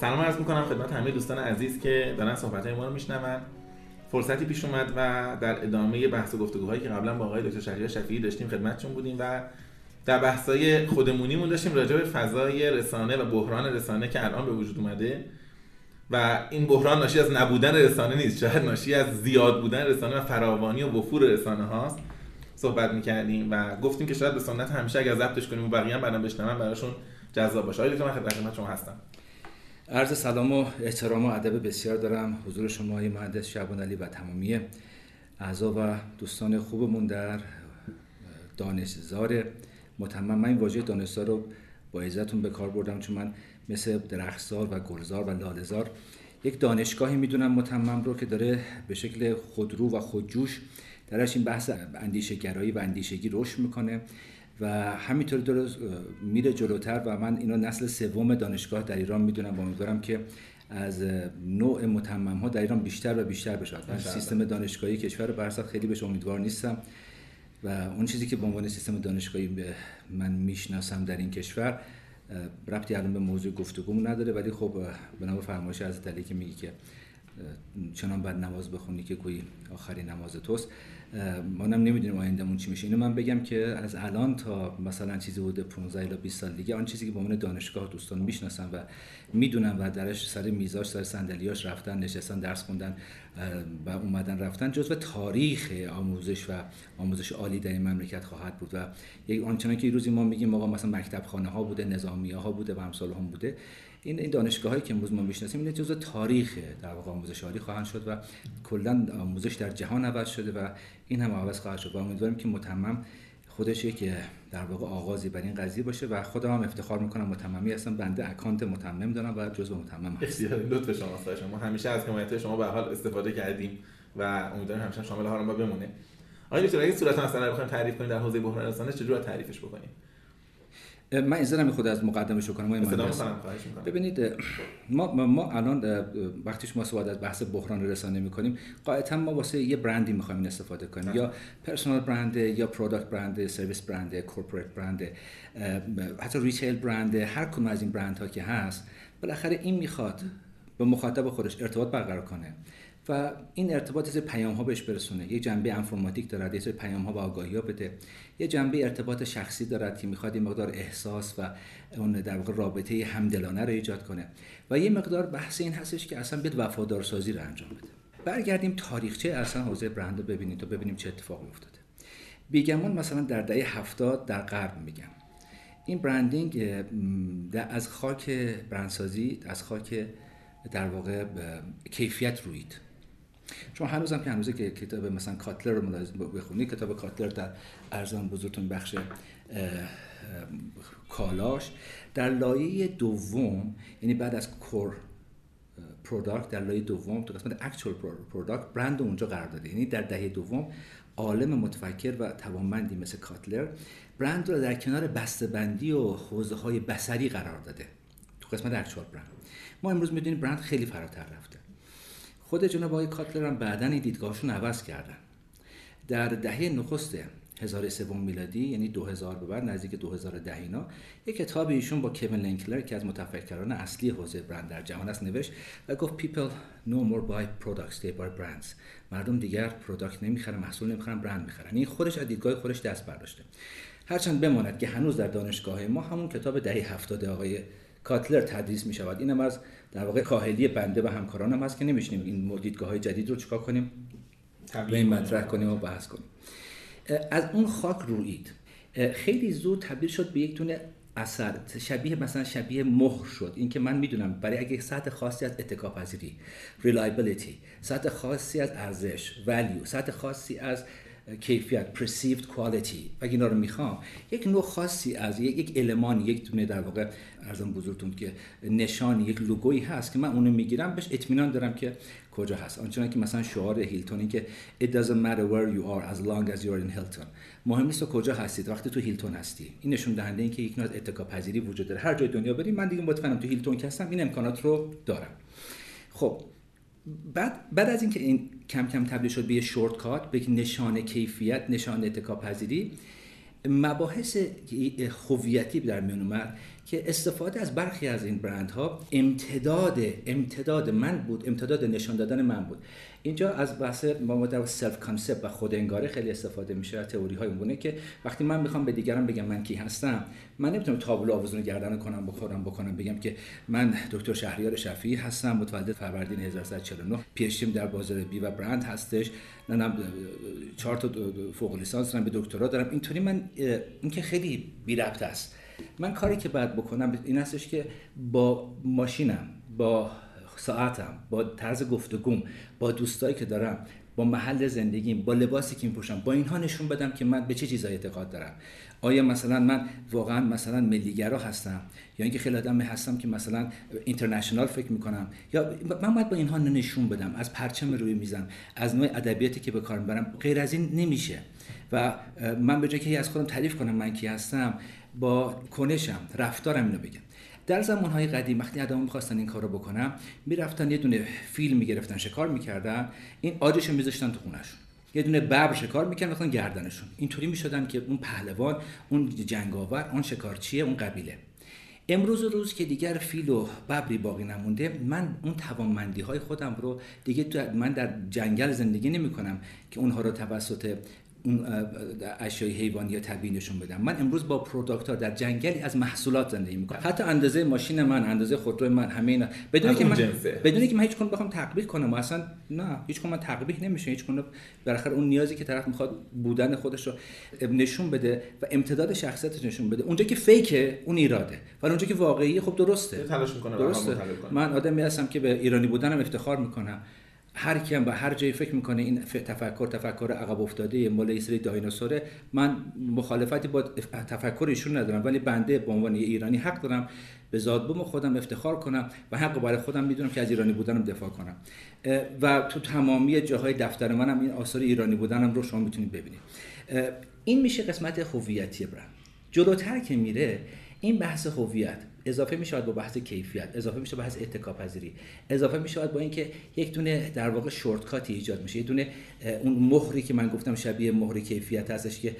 سلام عرض می‌کنم خدمت همه دوستان عزیز که دارن صحبت‌های ما رو می‌شنون. فرصتی پیش اومد و در ادامه بحث و گفتگوهایی که قبلا با آقای دکتر شهریار شفیعی داشتیم خدمتتون بودیم و در بحث‌های خودمونیمون داشتیم راجع به فضای رسانه و بحران رسانه که الان به وجود اومده و این بحران ناشی از نبودن رسانه نیست، شاید ناشی از زیاد بودن رسانه و فراوانی و وفور رسانه هاست صحبت می‌کردیم و گفتیم که شاید به سنت همیشه اگر ضبطش کنیم و بقیه‌ام برنامه بشنون براشون جذاب باشه. آقای دکتر من خدمت شما هستم. عرض سلام و احترام و ادب بسیار دارم حضور شما مهندس شعبان علی و تمامی اعضا و دوستان خوبمون در دانشزار متمم. من این واژه دانشزار رو با عزتون به کار بردم چون من مثل درختزار و گلزار و لاله‌زار یک دانشگاهی میدونم متمم رو که داره به شکل خودرو و خودجوش درش این بحث اندیشه‌گرایی و اندیشگی رشد میکنه و همینطور درست میره جلوتر و من اینو نسل سوم دانشگاه در ایران میدونم و امیدوارم که از نوع متمم ها در ایران بیشتر و بیشتر بشه. من سیستم دانشگاهی کشور برصد خیلی بهش امیدوار نیستم و اون چیزی که به عنوان سیستم دانشگاهی من میشناسم در این کشور ربطی الان به موضوع گفتگومون نداره، ولی خب بنابر فرمایش از دلیلی که میگی که چنان بعد نماز بخونی که گویی آخرین نماز توست، ما هم نمیدونیم آیندهمون چی میشه. اینو من بگم که از الان تا مثلا چیزی بوده 15 الی 20 سال دیگه آن چیزی که به عنوان دانشگاه دوستان میشناسن و میدونن و درش سر میزاش سر صندلیاش رفتن نشستن درس خوندن و اومدن رفتن جزو تاریخ آموزش و آموزش عالی در این مملکت خواهد بود و یک آنچنان که روزی ما میگیم آقا مثلا مکتب خانه ها بوده، نظامیه ها بوده و امثال هم بوده، این دانشگاهایی که امروز ما میشناسیم اینا جزو تاریخ در واقع آموزش عالی خواهند شد و کلا آموزش در جهان عوض شده و این هم عوض خواهد شد و امیدواریم که متمم خودش یک در واقع آغازی بر این قضیه باشه و خودم هم افتخار میکنم متممی هستم. بنده اکانت متمم دارم و جزء متمم هستم. لطف شماست. شما همیشه از حمایت شما به هر حال استفاده کردیم و امیدوارم همیشه شامل هارون بمونه. آقای دکتر اگه صورت مثلا بخوایم تعریف کنیم در حوزه بحران رسانه چجوری تعریفش بکنیم؟ من اجازه خود از مقدمه‌شو کنم. ببینید ما الان وقتی ما صحبت از بحث بحران رسانه می‌کنیم قاعدتاً ما واسه یه برندی می‌خوایم این استفاده کنیم یا پرسونال برند یا پروداکت برند، سرویس برند، کورپورات برند، حتی ریتیل برند، هر کدوم از این برندها که هست بالاخره این می‌خواد به مخاطب خودش ارتباط برقرار کنه و این ارتباط از پیام‌ها بهش برسونه. یه جنبه انفورماتیک داره، یه سری پیام‌ها و آگاهی‌ها بده. یه جنبه ارتباط شخصی داره که می‌خواد این مقدار احساس و اون در واقع رابطه همدلانه رو ایجاد کنه و یه مقدار بحث این هستش که اصلا بیاد وفادارسازی رو انجام بده. برگردیم تاریخچه اصلا حوزه برند رو ببینیم تا ببینیم چه اتفاقی افتاده. بیگمان مثلا در دهه 70 در غرب میگم این برندینگ از خاک برندسازی، از خاک در واقع کیفیت رویید. چون هنوزم که هنوزه که کتاب مثلا کاتلر رو بخونید، کتاب کاتلر در ارزان بزرگتون بخش کالاش در لایه دوم، یعنی بعد از کور پروداکت در لایه دوم تو قسمت اکچوال پروداکت برند اونجا قرار داده. یعنی در دهه دوم عالم متفکر و توانمندی مثل کاتلر برند رو در کنار بسته‌بندی و حوزه‌های بصری قرار داده تو قسمت اکچوال برند. ما امروز می‌دونیم برند خیلی فراتر رفته. خود جناب آقای کاتلر هم بعداً این دیدگاهشون عوض کردن. در دهه نخست 1300 میلادی، یعنی 2000 به بعد، نزدیک 2010 اینا، یک کتاب ایشون با کوین لینکلر که از متفکران اصلی حوزه برند در جهان است نوشت و گفت people no more buy products they buy brands. مردم دیگر پروداکت نمیخرن، محصول نمیخرن، برند میخرن. این خودش از دیدگاه خودش دست برداشته. هرچند بماند که هنوز در دانشگاه ما همون کتاب دهه 70 آقای کاتلر تدریس می شود. اینم از در واقع کاهلی بنده و همکارانم هست که نمیشینیم این دیدگاه‌های جدید رو چکار کنیم، به این مطرح کنیم و بحث کنیم. از اون خاک رویید. خیلی زود تبدیل شد به یک دونه اثر، شبیه مثلا شبیه مهر شد. این که من میدونم برای اگه سطح خاصی از اتکاپذیری، ریلایبلیتی، سطح خاصی از ارزش، ولیو، سطح خاصی از کیفیت، perceived quality، اگه اینا رو میخوام یک نوع خاصی از یک المان، یک دونه در واقع ارزان بزرگتون که نشانی، یک لوگویی هست که من اونو میگیرم بهش اطمینان دارم که کجا هست. آنچنان که مثلا شعار هیلتونی که it doesn't matter where you are as long as you're in Hilton، مهم نیست کجا هستید وقتی تو هیلتون هستی. این نشون دهنده این که یک نوع اتکاپذیری وجود داره. هر جای دنیا بریم من دیگه مطمئنم تو هیلتون که هستم این امکانات رو دارم. خب بعد از اینکه این کم کم تبدیل شد به یه شورت کات، به نشانه کیفیت، نشانه اتکاپذیری، مباحث هویتی در میان اومد که استفاده از برخی از این برندها امتداد من بود، امتداد نشان دادن من بود. اینجا از بحث مبادله سلف کانسپت و خودانگاره خیلی استفاده میشه. تئوری‌های اونه که وقتی من میخوام به دیگران بگم من کی هستم، من نمیتونم تابلو آویزون گردن کنم بخورم بکنم بگم که من دکتر شهریار شفیعی هستم، متولد فروردین 1349، پی‌اچ‌دیم در بازار بی و برند هستش، منم 4 تا فوق لیسانس دارم، به دکترا دارم. اینطوری من این که خیلی بی‌ربط است. من کاری که باید بکنم این هستش که با ماشینم، با ساعتم، با طرز گفتگوم، با دوستایی که دارم، با محل زندگیم، با لباسی که می‌پوشم، با اینها نشون بدم که من به چه چیزایی اعتقاد دارم. آیا مثلا من واقعا مثلا ملی‌گرا هستم، یا اینکه خیلی آدم هستم که مثلا اینترنشنال فکر می‌کنم، یا من باید با اینها نشون بدم. از پرچم روی میزم، از نوع ادبیاتی که به کار می‌برم، غیر از این نمیشه. و من به جای اینکه از خودم تعریف کنم من کی هستم، با کنشم، رفتارم اینو بگم. در زمانهای قدیم وقتی آدم می‌خواستن این کارو بکنن، می‌رفتن یه دونه فیل می‌گرفتن شکار می‌کردن، این آجشو می‌ذاشتن تو خونه‌شون، یه دونه ببر شکار می‌کردن مثلا گردنشون. اینطوری می‌شدن که اون پهلوان، اون جنگاور، اون شکارچیه اون قبیله. امروز روز که دیگر فیل و ببری باقی نمونده، من اون توانمندی‌های خودم رو دیگه، من در جنگل زندگی نمی‌کنم که اونها رو توسط اون اشیای حیوانی یا طبیعی نشون بدم. من امروز با پروداکت‌ها در جنگلی از محصولات زندگی می‌کنم. حتی اندازه ماشین من، اندازه خودروی من، همه اینا، بدون که من هیچ کدوم بخوام تقبیح کنم، اصلا نه، هیچ کدوم من تقبیح نمیشه، هیچ کدوم بالاخره اون نیازی که طرف می‌خواد بودن خودش رو نشون بده و امتداد شخصیتش نشون بده. اونجا که فیکه اون ایراده، ولی اونجا که واقعیه خب درسته. تلاش می‌کنه درسته. من آدمی هستم که به ایرانی بودنم افتخار می‌کنم. هر کیم با هر جایی فکر میکنه این تفکر عقب افتاده مال یه سری دایناسوره، من مخالفتی با تفکر ایشون ندارم، ولی بنده به عنوان یه ایرانی حق دارم به ذات بوم خودم افتخار کنم و حق برای خودم میدونم که از ایرانی بودنم دفاع کنم. و تو تمامی جاهای دفتر منم این آثار ایرانی بودنم رو شما میتونید ببینید. این میشه قسمت هویتی برند. جلوتر که میره این بحث هویت اضافه میشه با بحث کیفیت، اضافه میشه بحث اتکاپذیری، اضافه میشه با اینکه یک دونه در واقع شورتکاتی ایجاد میشه، یک دونه اون مهری که من گفتم شبیه مهر کیفیت هستش که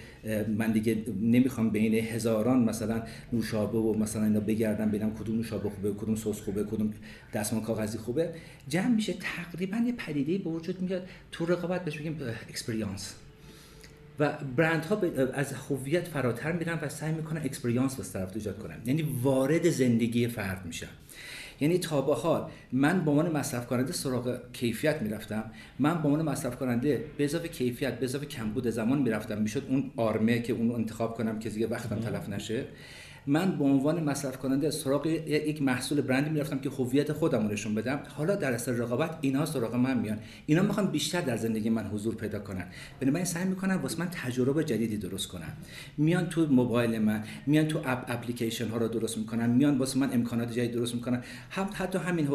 من دیگه نمیخوام بین هزاران مثلا نوشابه و مثلا اینا بگردم ببینم کدوم نوشابه خوبه، کدوم سس خوبه، کدوم دستمال کاغذی خوبه. جمع میشه تقریبا یه پدیده‌ای به وجود میاد، تو رقابت بهش میگیم اکسپریانس. و برندها از هویت فراتر میرن و سعی میکنن اکسپریانس واسه طرف ایجاد کنن، یعنی وارد زندگی فرد میشن. یعنی تا به حال من به عنوان مصرف کننده سراغ کیفیت میرفتم، من به عنوان مصرف کننده به اضافه کیفیت، به اضافه کمبود زمان میرفتم، میشد اون آرمه که اون انتخاب کنم که دیگه وقتم تلف نشه. من به عنوان مصرف کننده سراغ یک محصول برندی میرفتم که هویت خودم نشون بدم. حالا در اثر رقابت اینا سراغ من میان، اینا میخوان بیشتر در زندگی من حضور پیدا کنن، بنابراین سعی میکنن واسه من تجربه جدیدی درست کنن. میان تو موبایل من، میان تو اپلیکیشن ها رو درست میکنن، میان واسه من امکانات جدید درست میکنن. حتی همین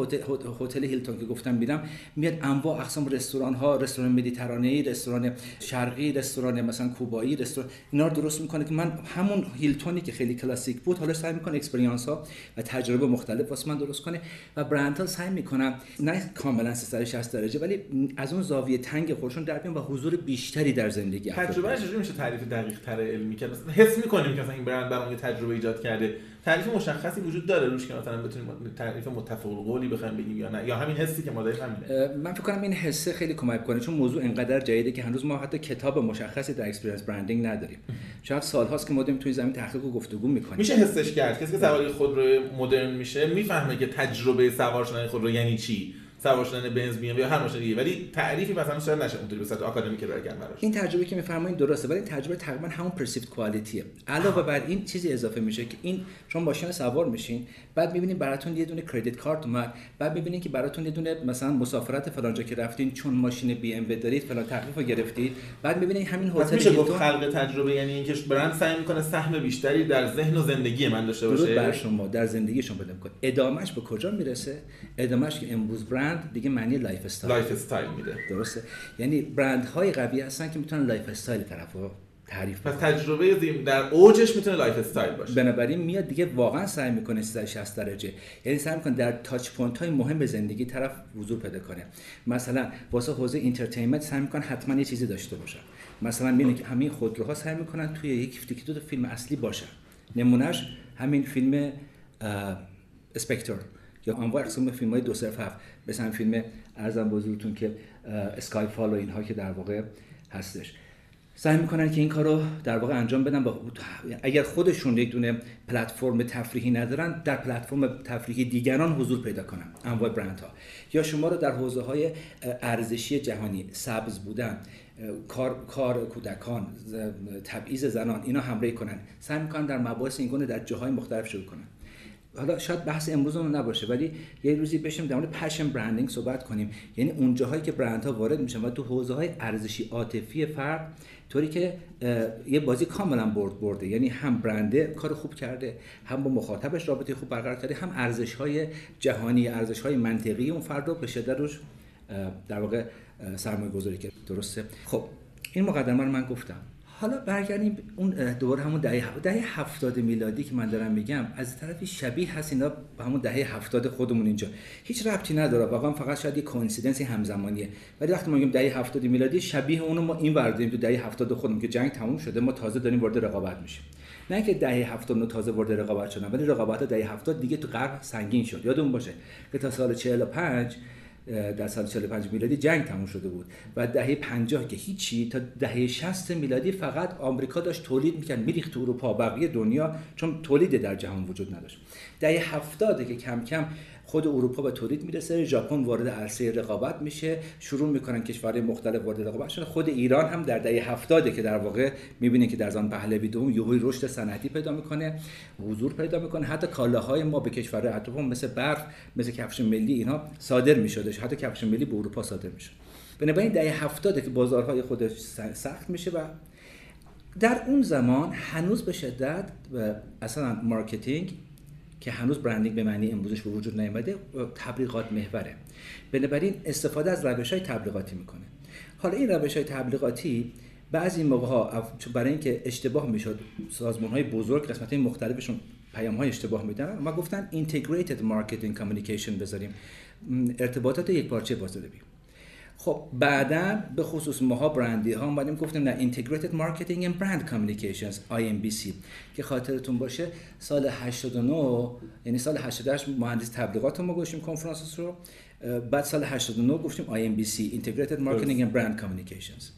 هتل هیلتون که گفتم میرم، میاد انواع اقسام رستوران ها، رستوران مدیترانه‌ای، رستوران شرقی، رستوران مثلا کوبایی، رستوران اینا رو درست میکنه که من همون هیلتونی که خیلی کلاسیک بود حالا سعی میکنه اکسپریانس ها و تجربه مختلف واسه من درست کنه. و برندها سعی میکنن نه کاملا 360 درجه، ولی از اون زاویه تنگ خودشون در بیان و حضور بیشتری در زندگی تجربه. چجوری میشه تعریف دقیق تر علمی کرد؟ مثلا حس میکنیم که مثلا این برند برامون تجربه ایجاد کرده، تعریف مشخصی وجود داره روش که مثلا بتونیم تعریف متفق القولی بخوایم بگیم یا نه، یا همین حسی که ما داریم همینه؟ من فکر کنم این حس خیلی کمک کنه، چون موضوع انقدر جدیده که هنوز ما حتی کتاب مشخصی در اکسپریانس برندینگ نداریم. شاید سالهاست که ما داریم توی زمین تحقیق و گفتگو میکنیم. میشه حسش کرد. کسی که سواری خودرو مدرن میشه میفهمه که تجربه سوار شدن خودرو یعنی چی، سوار شدن بنز میام یا هر ماشین دیگه، ولی تعریفی مثلا شاید نشه اونطوری بساط آکادمیک راه گرم براش. این تجربه که میفرمایید درسته، ولی تجربه تقریبا همون پرسیفت کوالیتیه. علاوه بر این چیزی اضافه میشه که این شما ماشین سوار میشین، بعد میبینید براتون یه دونه کریدیت کارت اومد، بعد میبینید که براتون یه دونه مثلا مسافرت فلان جا که رفتین چون ماشین بی ام و دارید فلان تخفیفو گرفتید، بعد میبینید همین هتل میشه گفت خلق تجربه. یعنی اینکه برند سعی میکنه سهم بیشتری در ذهن و زندگی من داشته باشه بر شما در زندگیشون بده میکنه. ادامش به کجا میرسه؟ ادامش که امروز دیگه معنی لایف استایل میده. درسته، یعنی برندهای قوی هستن که میتونن لایف استایل طرفو تعریف کنن. پس تجربه در اوجش میتونه لایف استایل باشه، بنابراین میاد دیگه واقعا سعی میکنه 360 درجه، یعنی سعی میکنه در تاچ پوینت های مهم به زندگی طرف حضور پیدا کنه. مثلا واسه حوزه اینترتینمنت سعی میکنن حتما یه چیزی داشته باشن، مثلا میبینه که همین خودروها سعی میکنن توی یک فیلم اصلی باشن. نمونهش همین فیلم اسپکتر یا انواع اقسام فیلم‌های 207، مثلا فیلم ارزم بزرگتون که اسکای فال و اینها که در واقع هستش، سعی میکنن که این کارو در واقع انجام بدن با اگر خودشون یک دونه پلتفرم تفریحی ندارن، در پلتفرم تفریحی دیگران حضور پیدا کنن. انواع برندها یا شما رو در حوزه‌های ارزشی جهانی، سبز بودن، کار کودکان، تبعیض زنان، اینا همراهی کنن. سعی میکنن در مباحث این گونه در جاهای مختلف شروع کنن. حالا شاید بحث امروزمون نباشه، ولی یه روزی بشیم در مورد پشن برندینگ صحبت کنیم، یعنی اون جاهایی که برندها وارد میشن و تو حوزه‌های ارزشی عاطفی فرد، طوری که یه بازی کاملا برده، یعنی هم برنده کار خوب کرده، هم با مخاطبش رابطه خوب برقرار کرده، هم ارزش‌های جهانی، ارزش‌های منطقی اون فرد رو به شدت روش در واقع سرمایه‌گذاری کرده. درسته؟ خب این مقدمه رو من گفتم. حالا برگردیم اون دوباره همون دهه 70 میلادی که من دارم میگم، از طرفی شبیه هست اینا با همون دهه 70 خودمون اینجا، هیچ ربطی نداره واقعا، فقط شاید یه کوئینسیدنسی همزمانیه. ولی وقتی ما میگیم دهه 70 میلادی، شبیه اونو ما این وردیم تو دهه 70 خودمون که جنگ تموم شده، ما تازه داریم وارد رقابت میشیم. نه که دهه 70 تازه وارد رقابت شدن، ولی رقابت دهه 70 دیگه تو غرب سنگین شد. یادمون باشه که تا سال 45 در سال 45 میلادی جنگ تموم شده بود و دهه 50 که هیچی، تا دهه 60 میلادی فقط آمریکا داشت تولید میکرد، میریخت تو اروپا، بقیه دنیا چون تولید در جهان وجود نداشت. دهه 70 که کم کم خود اروپا به تولید میرسه، ژاپن وارد عرصه رقابت میشه، شروع میکنن کشورهای مختلف وارد رقابت شدن. خود ایران هم در دهه 70 که در واقع میبینه که در زمان پهلوی دوم یهوی رشد صنعتی پیدا میکنه، حضور پیدا میکنه، حتی کالاهای ما به کشورهای اطرافمون مثل برف، مثل کفش ملی اینا صادر میشد، حتی کفش ملی به اروپا صادر میشه. بنابراین دهه 70 که بازارهای خودش سخت میشه و در اون زمان هنوز به شدت اصلا مارکتینگ که هنوز برندینگ به معنی امروزش به وجود نیامده، تبلیغات محوره. بنابراین استفاده از روش‌های تبلیغاتی میکنه. حالا این روش‌های تبلیغاتی بعضی موقع‌ها برای اینکه اشتباه میشد، سازمان‌های بزرگ قسمت‌های مختلفشون پیام‌های اشتباه میدن، ما گفتن اینتگریتد مارکتینگ کامیکیشن بذاریم، ارتباطات یک پارچه واسطه بیم. خب بعداً به خصوص ماها برندی ها اومدیم گفتیم نه، اینتگریتد مارکتینگ اند برند کامیکیشنز، IMBC، که خاطرتون باشه سال 89، یعنی سال 88 مهندس تبلیغات ما گوشیم کنفرانس رو، بعد سال 89 گفتیم IMBC، اینتگریتد مارکتینگ اند برند کامیکیشنز.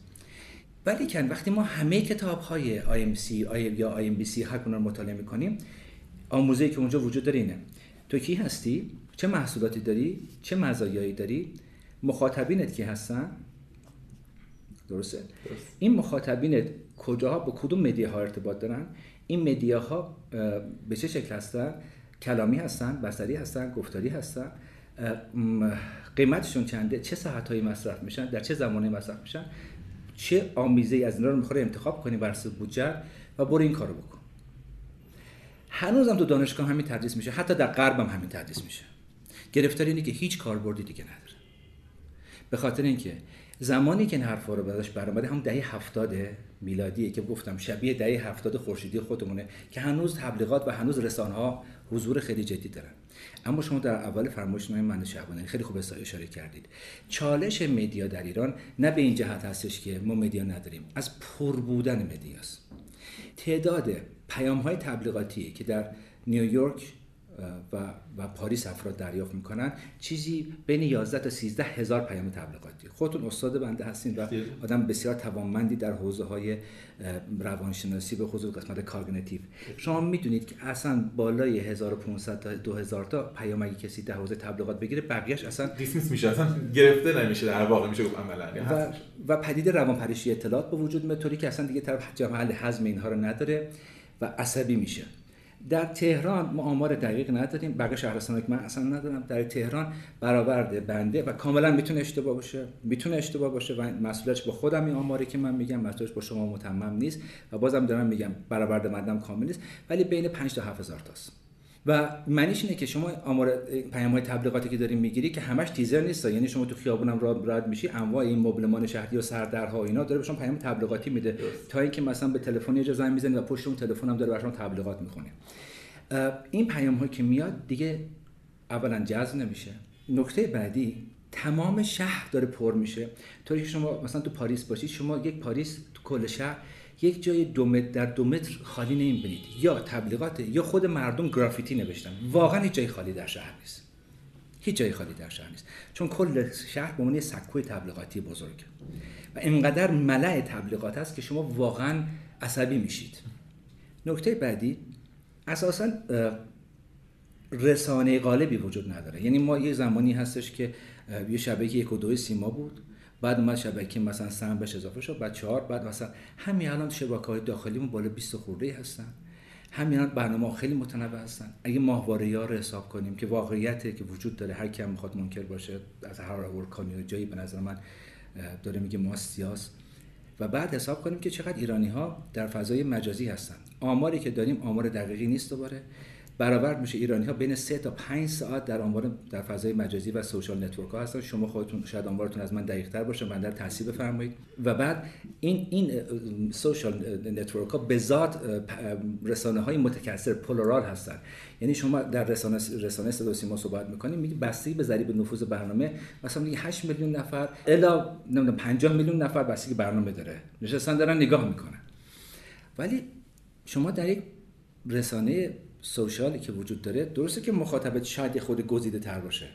ولیکن وقتی ما همه کتاب‌های IMC یا IMBC هر کدوم رو مطالعه می‌کنیم، آموزه‌ای که اونجا وجود داره اینه: تو کی هستی؟ چه محصولاتی داری؟ چه مزایایی داری؟ مخاطبینت کی هستن؟ درسته؟ این مخاطبینت کجاها، با کدوم مدیاها ارتباط دارن؟ این مدیاها به چه شکل هستن؟ کلامی هستن، بصری هستن، گفتاری هستن؟ قیمتشون چنده؟ چه ساعت‌هایی مصرف میشن؟ در چه زمانی مصرف میشن؟ چه آمیزه‌ای از اینا رو می‌خوای انتخاب کنی بر اساس بودجه و برو این کارو بکن. هنوزم تو دانشگاه همین تدریس میشه، حتی در غرب هم همین تدریس میشه. گرفتاری اینه که هیچ کاربردی دیگه نداره. به خاطر اینکه زمانی که این حرفا رو برداشت برآمده، هم دهه 70 میلادیه که گفتم شبیه دهه 70 خورشیدی خودمونه، که هنوز تبلیغات و هنوز رسانه‌ها حضور خیلی جدی دارن. اما شما در اول فرمایشنامه مهندس شعبان علی خیلی خوب اشاره کردید. چالش مدیا در ایران نه به این جهت هستش که ما مدیا نداریم، از پر بودن مدیاست. تعداد پیام‌های تبلیغاتی که در نیویورک و پاریس افراد دریافت میکنن چیزی بین 11 تا 13 هزار پیام تبلیغاتی. خودتون استاد بنده هستین و آدم بسیار توانمندی در حوزه‌های روانشناسی، به خصوص قسمت کاگنیتیو. شما میدونید که اصلا بالای 1500 تا 2000 تا پیام اگه کسی در حوزه تبلیغات بگیره، بقیه‌اش اصلا دیسمیس میشه، اصلا گرفته نمیشه، در واقع میشه گفت عملاً و پدیده روانپریشی اطلاعات به وجود میاد، طوری که اصلا دیگه طرف جمع‌حل هضم اینها رو نداره و عصبی میشه. در تهران ما آمار دقیق نداریم، بقیه شهرستانا که من اصلا ندارم، در تهران برآورد بنده و کاملا میتونه اشتباه باشه و مسئولش با خودم، این آماری که من میگم مسئولش با شما متمم نیست و بازم دارم میگم برآورد بندم کامل نیست، ولی بین 5 تا 7000 تاست. و معنیش اینه که شما آمار پیام‌های تبلیغاتی که دارین میگیری که همش تیزر نیستا، یعنی شما تو خیابونم رد میشی، انواع این مبلمان شهری و سردرها و اینا داره بهشون پیام تبلیغاتی میده، تا اینکه مثلا به تلفن یه جا زنگ میزنی و پشت اون تلفنم داره براتون تبلیغات میخونه. این پیام‌ها که میاد دیگه اولا جذب نمیشه. نکته بعدی، تمام شهر داره پر میشه. طوری که شما مثلا تو پاریس باشید، شما یک پاریس تو کل شهر یک جای 2 متر در 2 متر خالی نمیبینید، یا تبلیغات یا خود مردم گرافیتی نوشتن. واقعا هیچ جای خالی در شهر نیست، هیچ جای خالی در شهر نیست، چون کل شهر به معنی سکوی تبلیغاتی بزرگه و اینقدر ملأ تبلیغات هست که شما واقعا عصبی میشید. نکته بعدی، اساسا رسانه غالبی وجود نداره. یعنی ما یه زمانی هستش که یه شبکه 1 و 2 سیما بود، بعد اومد شبکه مثلا 3 بهش اضافه شد، بعد 4، بعد مثلا همین الان شبکه‌های داخلیمون بالا 20 خورده‌ای هستن. همین الان برنامه‌ها خیلی متنوع هستن. اگه ماهواره‌ها رو حساب کنیم که واقعیتی که وجود داره، هر کی هم می‌خواد منکر باشه از هر ورکانی جایی به نظر من داره میگه ما سیاس، و بعد حساب کنیم که چقدر ایرانی‌ها در فضای مجازی هستن. آماری که داریم آمار دقیقی نیست، دوباره برابر میشه ایرانی‌ها بین 3 تا 5 ساعت در فضای مجازی و سوشال نتورک‌ها هستن. شما خودتون شاید آمارتون از من دقیق‌تر باشه، من در تحصیل بفرمایید. و بعد این سوشال نتورک‌ها به ذات رسانه‌های متکثر پولارال هستن. یعنی شما در رسانه صدا و سیما صحبت می‌کنید، میگید بستگی به ضریب نفوذ برنامه مثلا 8 میلیون نفر الا نمیدونم 50 میلیون نفر بستگی برنامه داره نشستن دارن نگاه می‌کنن. ولی شما در یک رسانه سوشالی که وجود داره، درسته که مخاطبت شاید خود گزیده تر باشه،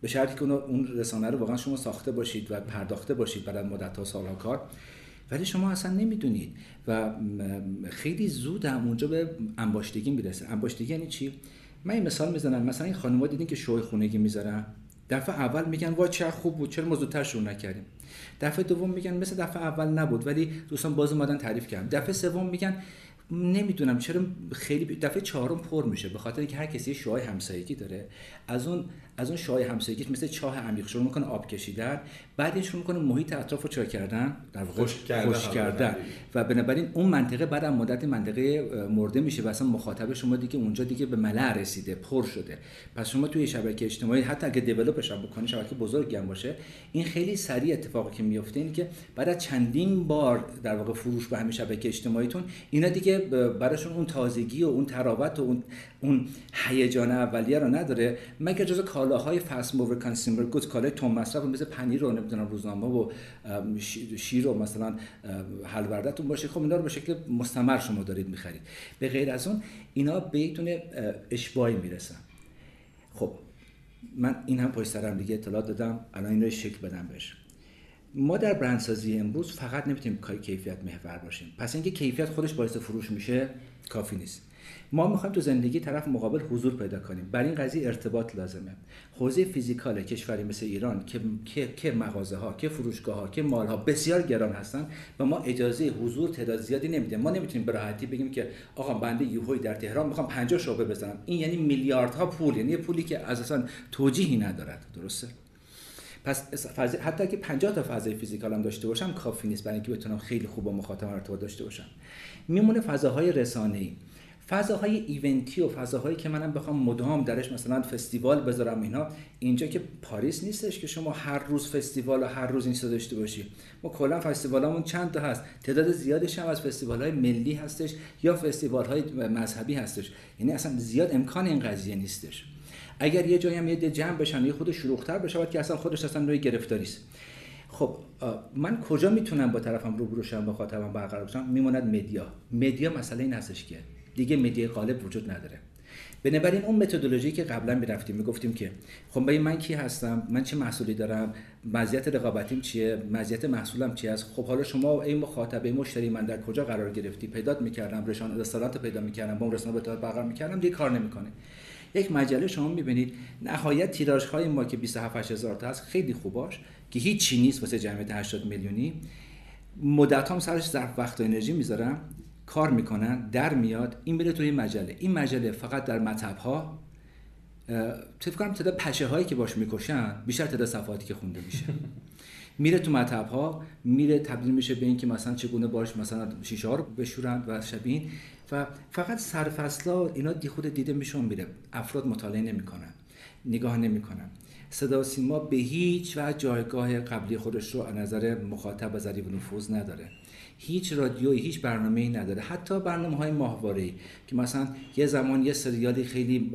به شرطی که اون رسانه رو واقعا شما ساخته باشید و پرداخته باشید بعد از مدت‌ها سال‌ها کار، ولی شما اصلا نمیدونید و خیلی زود هم اونجا به انباشتگی میرسه. انباشتگی یعنی چی؟ من این مثال میزنم، مثلا این خانم‌ها دیدین که شوی خونگی میذارن، دفعه اول میگن وا چه خوب بود، چرا ما زودتر شروع نکردیم. دفعه دوم میگن مثل دفعه اول نبود، ولی دوستان باز اومدن تعریف کردن. دفعه سوم میگن نمیدونم چرا خیلی دفعه چهارم پر میشه، به خاطر اینکه هر کسی شعاع همسایگی داره، از اون شعاع همسایگیش مثل چاه عمیق شروع میکنه آب کشیدن، بعدش شروع میکنه محیط اطرافو چا کردن، در واقع خشک کردن و بنابراین اون منطقه بعد از مدت منطقه مرده میشه و اصلا مخاطب شما دیگه اونجا دیگه به ملع رسیده، پر شده. پس شما توی شبکه اجتماعی حتی اگه دیولپش هم بکنی، شبکه بزرگی هم باشه، این خیلی سریع اتفاقی که میفته اینه که بعد از چندین بار در واقع فروش به همین شبکه اجتماعیتون، اینا دیگه براشون اون تازگی و اون تراوت و اون هیجان اولیه رو نداره، مگر جزو کالاهای فست موور کانسیومر گودز، کالای تون مصرف مثل پنیر رو نمیدونم روزنامه و شیر و مثلا حلوردتون باشه. خب اینا رو به شکل مستمر شما دارید می‌خرید، به غیر از اون اینا به یک دونه اشباعی میرسن. خب من این هم پشت سرم دیگه اطلاع دادم، الان این رو شکل بدم بهش. ما در برندسازی امروز فقط نمیتونیم کیفیت محور باشیم، پس اینکه کیفیت خودش باعث فروش میشه کافی نیست. ما میخوایم تو زندگی طرف مقابل حضور پیدا کنیم، برای این قضیه ارتباط لازمه. حوزه فیزیکال کشوری مثل ایران که مغازه ها، که فروشگاه ها، که مال ها بسیار گران هستن و ما اجازه حضور تعداد زیادی نمیده. ما نمیتونیم به راحتی بگیم که آقا بنده یوهوی در تهران میخوام 50 شعبه بزنم. این یعنی میلیاردها پول، یعنی پولی که اساسا توجیهی ندارد. درسته؟ پس حتی که 50 تا فضای فیزیکال هم داشته باشم کافی نیست برای اینکه بتونم خیلی خوب با مخاطب ارتباط داشته باشم. میمونه فضاهای رسانه‌ای، فضاهای ایونتی و فضاهایی که منم بخوام مدام درش مثلا فستیوال بذارم. اینا اینجا که پاریس نیستش که شما هر روز فستیوال و هر روز این صدا داشته باشی. ما کلا فستیوالامون چند تا هست، تعداد زیادش هم از فستیوال‌های ملی هستش یا فستیوال‌های مذهبی هستش. یعنی اصلا زیاد امکان این قضیه نیستش. اگر یه جایی هم یه دل جمع بشن، یه خود شلوغ‌تر بشه، که اصلا خودش اصلا نوعی گرفتاری است. خب من کجا میتونم با طرفم روبرو شم، با خاطرم برقرار باشم؟ میموند مدیا مسئله این هستش که دیگه مدیا غالب وجود نداره. بنابراین اون متدولوژی که قبلا می‌رفتیم میگفتیم که خب ببین من کی هستم، من چه محصولی دارم، مزیت رقابتیم چیه، مزیت محصولم چی است. خب حالا شما این مخاطب، این مشتری من در کجا قرار گرفتی؟ پیدات می‌کردم، رشان رسالت پیدا می‌کردم، با اون رسانه به طور برقرار می‌کردم، دیگه کار نمی‌کنه. یک مجله شما می‌بینید نهایت تیراژهای ما که 27000 تا هست، خیلی خوباش که هیچی نیست واسه جمعیت 80 میلیونی، مدتام سرش ظرف وقت و انرژی می‌ذارم، کار میکنن، در میاد، این میره توی مجله. این مجله فقط در مطب‌ها فکر کنم تعداد پشه هایی که باش میکشن بیشتر تعداد صفحاتی که خونده میشه. میره تو مطب‌ها، میره تبدیل میشه به این که مثلا چگونه باش مثلا شیشه ها رو بشورند و شبیه، و فقط سرفصلا اینا خود دیده میشون میره. افراد مطالعه نمیکنن، نگاه نمیکنن. صدا و سیما به هیچ وجه جایگاه قبلی خودش رو از نظر مخاطب و ذریب نفوذ نداره. هیچ رادیویی هیچ برنامه‌ای نداره، حتی برنامه‌های ماهواره‌ای که مثلا یه زمان یه سریالی خیلی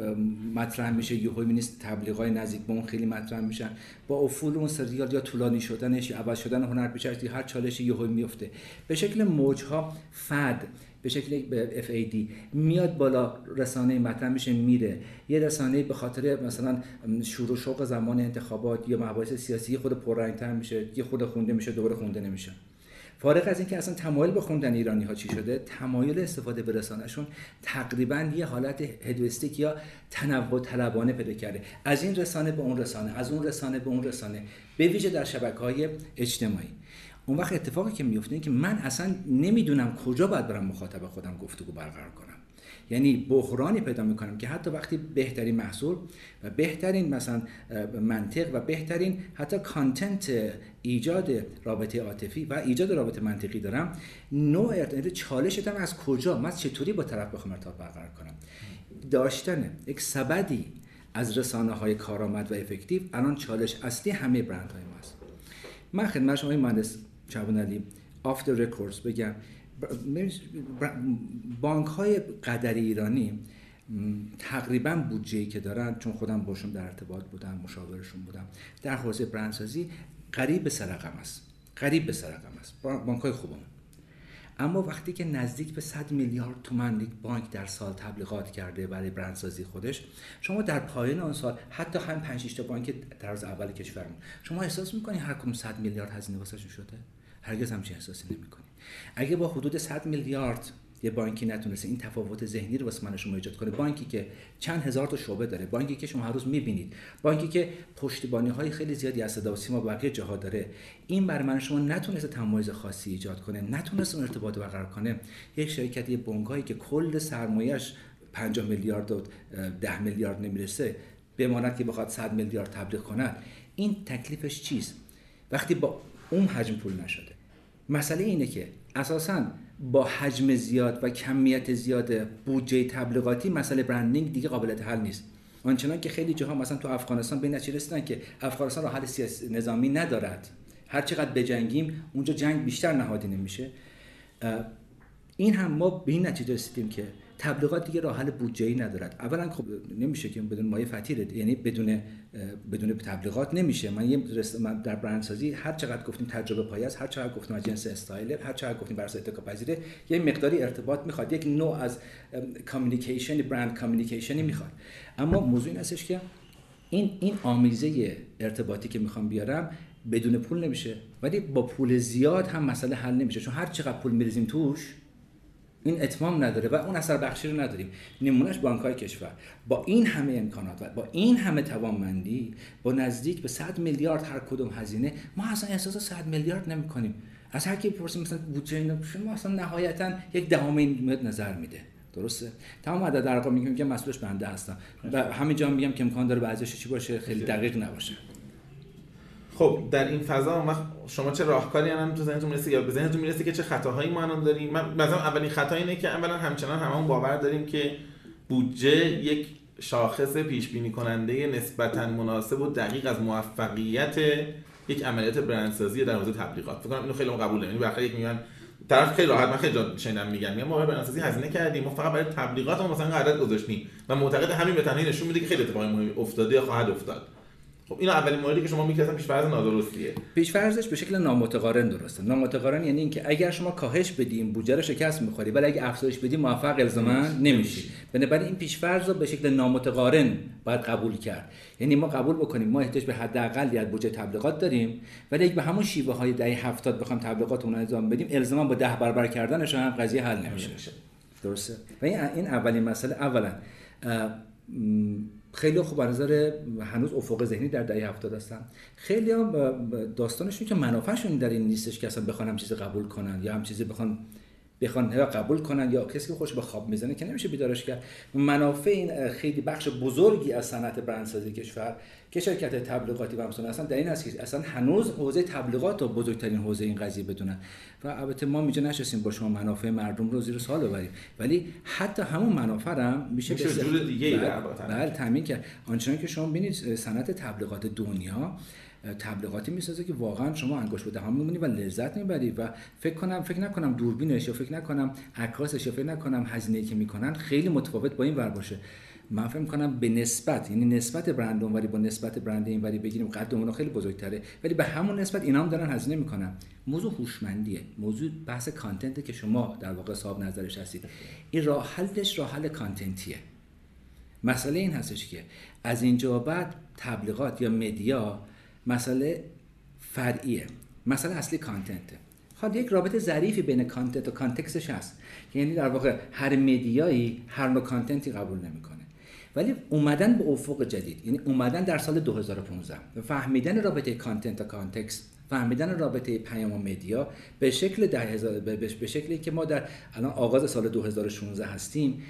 مطرح میشه، یهو می‌بینید تبلیغات نزدیک به اون خیلی مطرح میشن، با افول اون سریال یا طولانی شدنش، عوض شدن هنرپیشهش، هر چالشی یهو میفته. به شکل موج‌ها فد، به شکل FAD میاد بالا، رسانه مطرح میشه میره. یه رسانه به خاطر مثلا شور و شوق زمان انتخابات یا مباحث سیاسی خود پررنگ‌تر میشه، یه خود خونده میشه، دوباره خونده نمیشه. فارغ از اینکه اصلا تمایل به خوندن ایرانی ها چی شده، تمایل استفاده به رسانهشون تقریبا یه حالت هدویستیک یا تنوع طلبانه پیدا کرده، از این رسانه به اون رسانه، از اون رسانه به اون رسانه، به ویژه در شبکه‌های اجتماعی. اون وقت اتفاقی که میفته اینه که من اصلا نمیدونم کجا باید برم مخاطب خودم گفتگو برقرار کنم، یعنی بحرانی پیدا میکنم که حتی وقتی بهترین محصول و بهترین مثلا منطق و بهترین حتی کانتنت ایجاد رابطه عاطفی و ایجاد رابطه منطقی دارم، نوع ارتباط چالشم از کجا، من چطوری با طرف بخوام ارتباط برقرار کنم. داشتن یک سبدی از رسانه‌های کارآمد و افکتیو الان چالش اصلی همه برندهای ماست. من خدمت شما مهندس شعبان علی آف دی رکوردز بگم، بانک های قدری ایرانی تقریبا بودجه‌ای که دارن، چون خودم باشون در ارتباط بودم، مشاورشون بودم در حوزه برندسازی، قریب به سر رقم است، قریب به سر رقم است بانک های خوبمون. اما وقتی که نزدیک به 100 میلیارد تومان یک بانک در سال تبلیغات کرده برای برندسازی خودش، شما در پایان اون سال حتی هم 5-6 تا بانک در روز اول کشورمون، شما احساس می‌کنید هر کدوم 100 میلیارد هزینه واسهشون شده؟ هرگز همچین احساسی نمی‌کنید. اگه با حدود 100 میلیارد یه بانکی نتونسته این تفاوت ذهنی رو واسه من شما ایجاد کنه، بانکی که چند هزار تا شعبه داره، بانکی که شما هر روز می‌بینید، بانکی که پشتیبانی‌های خیلی زیادی از صدا و سیما و بقیه جاها داره، این برای من شما نتونسته تمایز خاصی ایجاد کنه، نتونسته ارتباط برقرار کنه. یک شرکت، یه بانکی که کل سرمایه‌اش 50 میلیارد و 10 میلیارد نمیرسه، بماند که بخواد 100 میلیارد تبلیغ کنه، این تکلیفش چیست وقتی با اون حجم پول نشده؟ مسئله اینه که اساساً با حجم زیاد و کمیت زیاد بودجه تبلیغاتی مسئله برندینگ دیگه قابل حل نیست. آنچنان که خیلی جاها مثلا تو افغانستان به نتیجه رسیدن که افغانستان راه حل سیاسی نظامی ندارد، هر چقدر بجنگیم اونجا جنگ بیشتر نهادینه میشه. این هم ما به این نتیجه رسیدیم که تبلیغات دیگه راه حل بودجه‌ای ندارد. اولا خب نمیشه که بدون مایه فتیله، یعنی بدون تبلیغات نمیشه. من در برندسازی هر چقدر گفتیم تجربه پایه است، هر چقدر گفتیم اجنس استایل، هر چقدر گفتیم برسه اتکاپذیره، یه مقداری ارتباط میخواد، یک نوع از کامیکیشن، برند کامیکیشنی میخواد. اما موضوع این هستش که این آمیزه ارتباطی که میخوام بیارم بدون پول نمیشه، ولی با پول زیاد هم مسئله حل نمیشه، چون هر چقدر پول میریزیم توش این اتمام نداره و اون اثر بخشی رو نداریم. نمونهش بانک‌های کشور با این همه امکانات و با این همه توانمندی، با نزدیک به 100 میلیارد هر کدوم هزینه، ما اصلا احساس 100 میلیارد نمی‌کنیم. از هر کی بپرسیم مثلا بودجه اینا، ما اصلا نهایتاً 1/10 این نظر میده. درسته؟ تمام عدد ارقام میگم که مسئولش بنده هستم و همینجا میگم که امکان داره بعضیش چی باشه، خیلی دقیق نباشه. خب در این فضا ما شما چه راهکاری الان تو ذهنتون میرسه یا به ذهنتون میرسه که چه خطاهایی ما الان داریم؟ من مثلا اولین خطا اینه که اولا همچنان همون باور داریم که بودجه یک شاخص پیش بینی کننده نسبتا مناسب و دقیق از موفقیت یک عملیات برندسازی در حوزه تبلیغات. فکر کنم اینو خیلی قبول داریم. یعنی بخاطر یک میگن طرف خیلی راحت، من خیلی جا شنیدم میگن ما برای برندسازی هزینه کردیم، ما فقط برای تبلیغاتمون مثلا عدد گذاشتیم و معتقد همین به تنهایی نشون میده که خیلی اتفاقی مهم افتاده یا خواهد افتاد. خب اینا اولین موردی که شما میگید پیش‌فرض نادرستیه. پیش‌فرضش به شکل نامتقارن درسته. نامتقارن یعنی اینکه اگر شما کاهش بدیم بودجه رو شکست می‌خوری، ولی اگه افزایش بدیم موفق الزاما نمی‌شی. بنابراین این پیش‌فرض رو به شکل نامتقارن باید قبول کرد. یعنی ما قبول بکنیم ما احتیاج به حداقل از بودجه تبلیغات داریم، ولی اگه به همون شیوه‌های دهه 70 بخوام تبلیغات اون انجام بدیم، الزاما با 10 برابر کردنش هم قضیه حل نمیشه. درسته؟ و این اولین مسئله. اولا خیلی خوب از نظر هنوز افق ذهنی در دهه 70 هستن. خیلی داستانشون که منافعشون در این نیستش که اصلا بخوان هم چیزی قبول کنن یا هم چیزی بخوان بخوان یا قبول کنن یا کسی که خوش به خواب میزنه که نمیشه بیدارش کرد. منافع این خیلی بخش بزرگی از صنعت برندسازی کشور که شرکت تبلیغاتی و همسان هستن در این است که اصلا هنوز حوزه تبلیغات رو بزرگترین حوزه این قضیه بدونن. و البته ما اینجا نشستیم با شما منافع مردم رو زیر سوال ببریم، ولی حتی همون منافع هم میشه به جور دیگه ای بله تامین کرد. آنچنان که شما ببینید صنعت تبلیغات دنیا تبلیغاتی میسازه که واقعا شما انگشت به دهان میمونی و لذت میبری و فکر نکنم دوربینش یا فکر نکنم عکاسش یا فکر نکنم هزینه‌ای که میکنن خیلی متفاوت با این ور باشه. من فکر میکنم به نسبت، یعنی نسبت برند اونوری با نسبت برند اینوری بگیریم قدمون خیلی بزرگتره، ولی به همون نسبت اینا هم دارن هزینه میکنن. موضوع هوشمندیه، موضوع بحث کانتنته که شما در واقع صاحب نظرش هستید. این راه حلش راه حل کانتنتیه. مسئله این هستش که از اینجا بعد تبلیغات یا مدیا مسئله فرعیه، مسئله اصلی کانتنته. خب یک رابطه ظریفی بین کانتنت و کانتکستش هست، یعنی در واقع هر مدیایی هر نوع کانتنتی قبول نمیکنه، ولی اومدن به افق جدید، یعنی اومدن در سال 2015 فهمیدن رابطه کانتنت و کانتکست، فهمیدن رابطه پیام و مدیا به شکل به شکلی که ما در الان آغاز سال 2016 هستیم،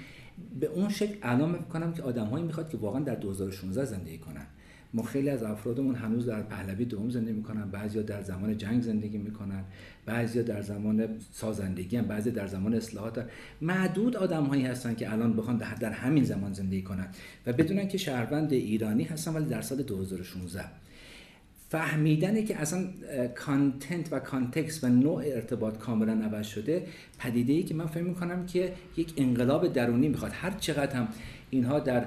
به اون شکل الان فکر کنم که آدم‌هایی میخواد که واقعا در 2016 زندگی کنن. ما خیلی از افرادمون هنوز در پهلوی دوم زندگی میکنن، بعضیا در زمان جنگ زندگی میکنن، بعضیا در زمان سازندگی، بعضیا در زمان اصلاحات. معدود آدم‌هایی هستن که الان بخوان در همین زمان زندگی کنن و بدونن که شهروند ایرانی هستن، ولی در سال 2016 فهمیدنه که اصلا کانتنت و کانتکست و نوع ارتباط کاملا عوض شده، پدیده‌ای که من فکر می‌کنم که یک انقلاب درونی میخواد. هر چقدر هم اینها در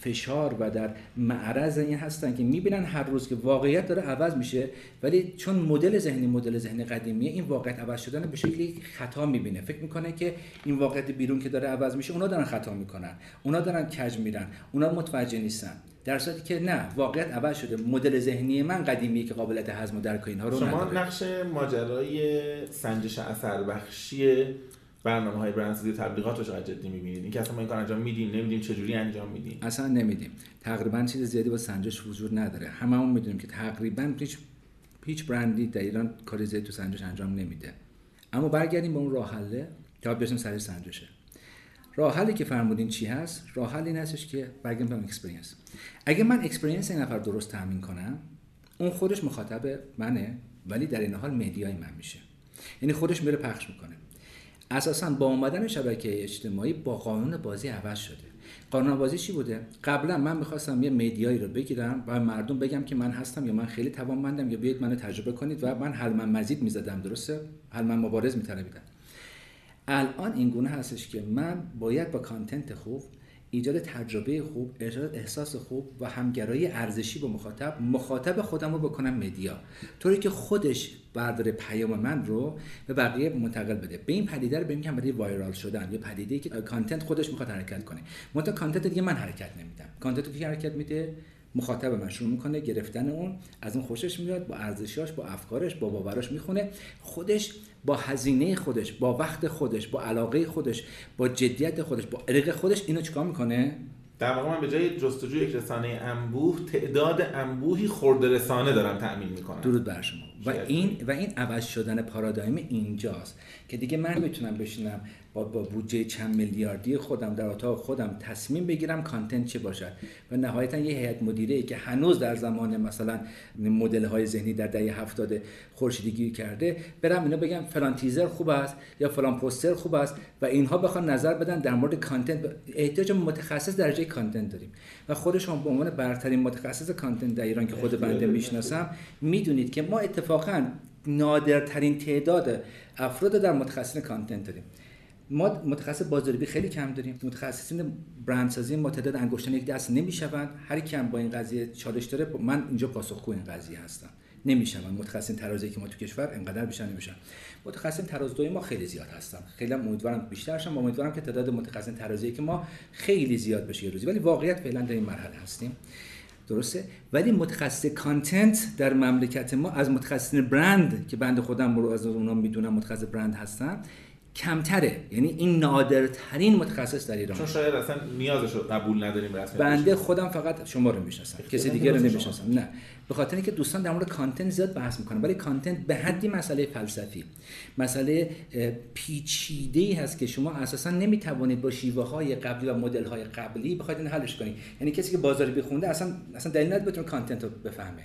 فشار و در معرض این هستن که میبینن هر روز که واقعیت داره عوض میشه، ولی چون مدل ذهنی قدیمیه این واقعیت عوض شدن به شکلی خطا میبینه، فکر میکنه که این واقعیت بیرون که داره عوض میشه اونا دارن خطا میکنن، اونا دارن کج میرن، اونا متوجه نیستن، در صورتی که نه، واقعیت عوض شده. مدل ذهنی من قدیمی که قابلیت هضم و درک اینها رو نداره. شما نقش ماجرای سنجش اثر بخشی برنامه‌های برندسازی تبلیغاتش رو جدی می‌بینید؟ اینکه اصلا ما این کار انجام میدیم، نمیدیم، چجوری انجام میدیم؟ اصلا نمیدیم. تقریبا چیز زیادی با سنجش وجود نداره. هممون میدونیم که تقریبا هیچ برندی در ایران کار زیادی تو سنجش انجام نمیده. اما برگردیم به اون راه حل، جواب بشیم سر سنجشه. راه حلی که فرمودین چی هست؟ راه حل این هستش که برگردیم به اکسپریانس. اگه من اکسپریانس این نفر درست تامین کنم، اون خودش مخاطب منه، ولی در این حال مدیای من میشه. یعنی خودش میره پخش میکنه. اساساً با اومدن شبکه اجتماعی با قانون بازی عوض شده. قانون بازی چی بوده؟ قبلا من می‌خواستم یه مدیایی رو بگیرم و مردم بگم که من هستم یا من خیلی توانمندم یا بیایید منو تجربه کنید و من حلما مزید می‌زدم، درسته؟ حلما مبارز می‌طلبیدم. الان این گونه هستش که من باید با کانتنت خوب، ایجاد تجربه خوب، ایجاد احساس خوب و همگرایی ارزشی با مخاطب خودم رو بکنم مدیا، طوری که خودش برداره پیام من رو به بقیه منتقل بده. به این پدیده رو میگم پدیده وایرال شدن، یه پدیده‌ای که کانتنت خودش میخواد حرکت کنه. منتها کانتنت دیگه من حرکت نمیدم. کانتنت که حرکت میده مخاطب من شروع میکنه گرفتن اون، از اون خوشش میاد، با ارزشیاش، با افکارش، با باوراش میخونه، خودش با هزینه خودش، با وقت خودش، با علاقه خودش، با جدیت خودش، با عرق خودش اینو چیکار میکنه؟ در واقع من به جای جستجوی یک رسانه انبوه، تعداد انبوهی خرد رسانه دارم تأمین میکنم. درود بر شما. و این عوض شدن پارادایم اینجاست که دیگه من میتونم بشینم با بودجه چند میلیاردی خودم در اتاق خودم تصمیم بگیرم کانتنت چه باشد و نهایتا یه هیئت مدیره‌ای که هنوز در زمان مثلا مدل‌های ذهنی در دهه 70 خورشیدگیر کرده برم اینا بگم فلان تیزر خوب است یا فلان پوستر خوب است و اینها بخوام نظر بدن در مورد کانتنت. احتیاج متخصص درجه کانتنت داریم و خود شما به عنوان برترین متخصص کانتنت در ایران که خود بنده میشناسم میدونید که ما اتفاقا نادرترین تعداد افراد در متخصص کانتنت داریم. ما متخصص بازاریابی خیلی کم داریم، متخصصین برندسازی متعدد انگشتان یک دست نمیشوند. هر کیم با این قضیه چالش داره، من اینجا پاسخگو این قضیه هستم. نمیشوند متخصصین ترازی که ما تو کشور انقدر بیشتر نمیشن. متخصصین ترازدوی ما خیلی زیاد هستن، خیلی امیدوارم بیشتر شن، امیدوارم که تعداد متخصصین ترازی که ما خیلی زیاد بشه یه روزی، ولی واقعیت فعلا در این مرحله هستیم، درسته؟ ولی متخصص کانتنت در مملکت ما از متخصصین برند که بنده خودم رو از اونها میدونم متخصص برند هستن کمتره، یعنی این نادرترین متخصص در ایران، چون شاید اصلا نیازش رو قبول نداریم رسمی. بنده خودم فقط شما رو میشناسم، کسی دیگه رو نمیشناسم. نه به خاطر اینکه دوستان در مورد کانتنت زیاد بحث میکنن، ولی کانتنت به حدی مسئله فلسفی، مسئله پیچیده‌ای هست که شما اساسا نمیتوانید با شیوه های قبلی و مدل های قبلی بخواید این حلش کنید. یعنی کسی که بازاریابی خونده اصلا دلیل نداره بتونه کانتنت رو بفهمه،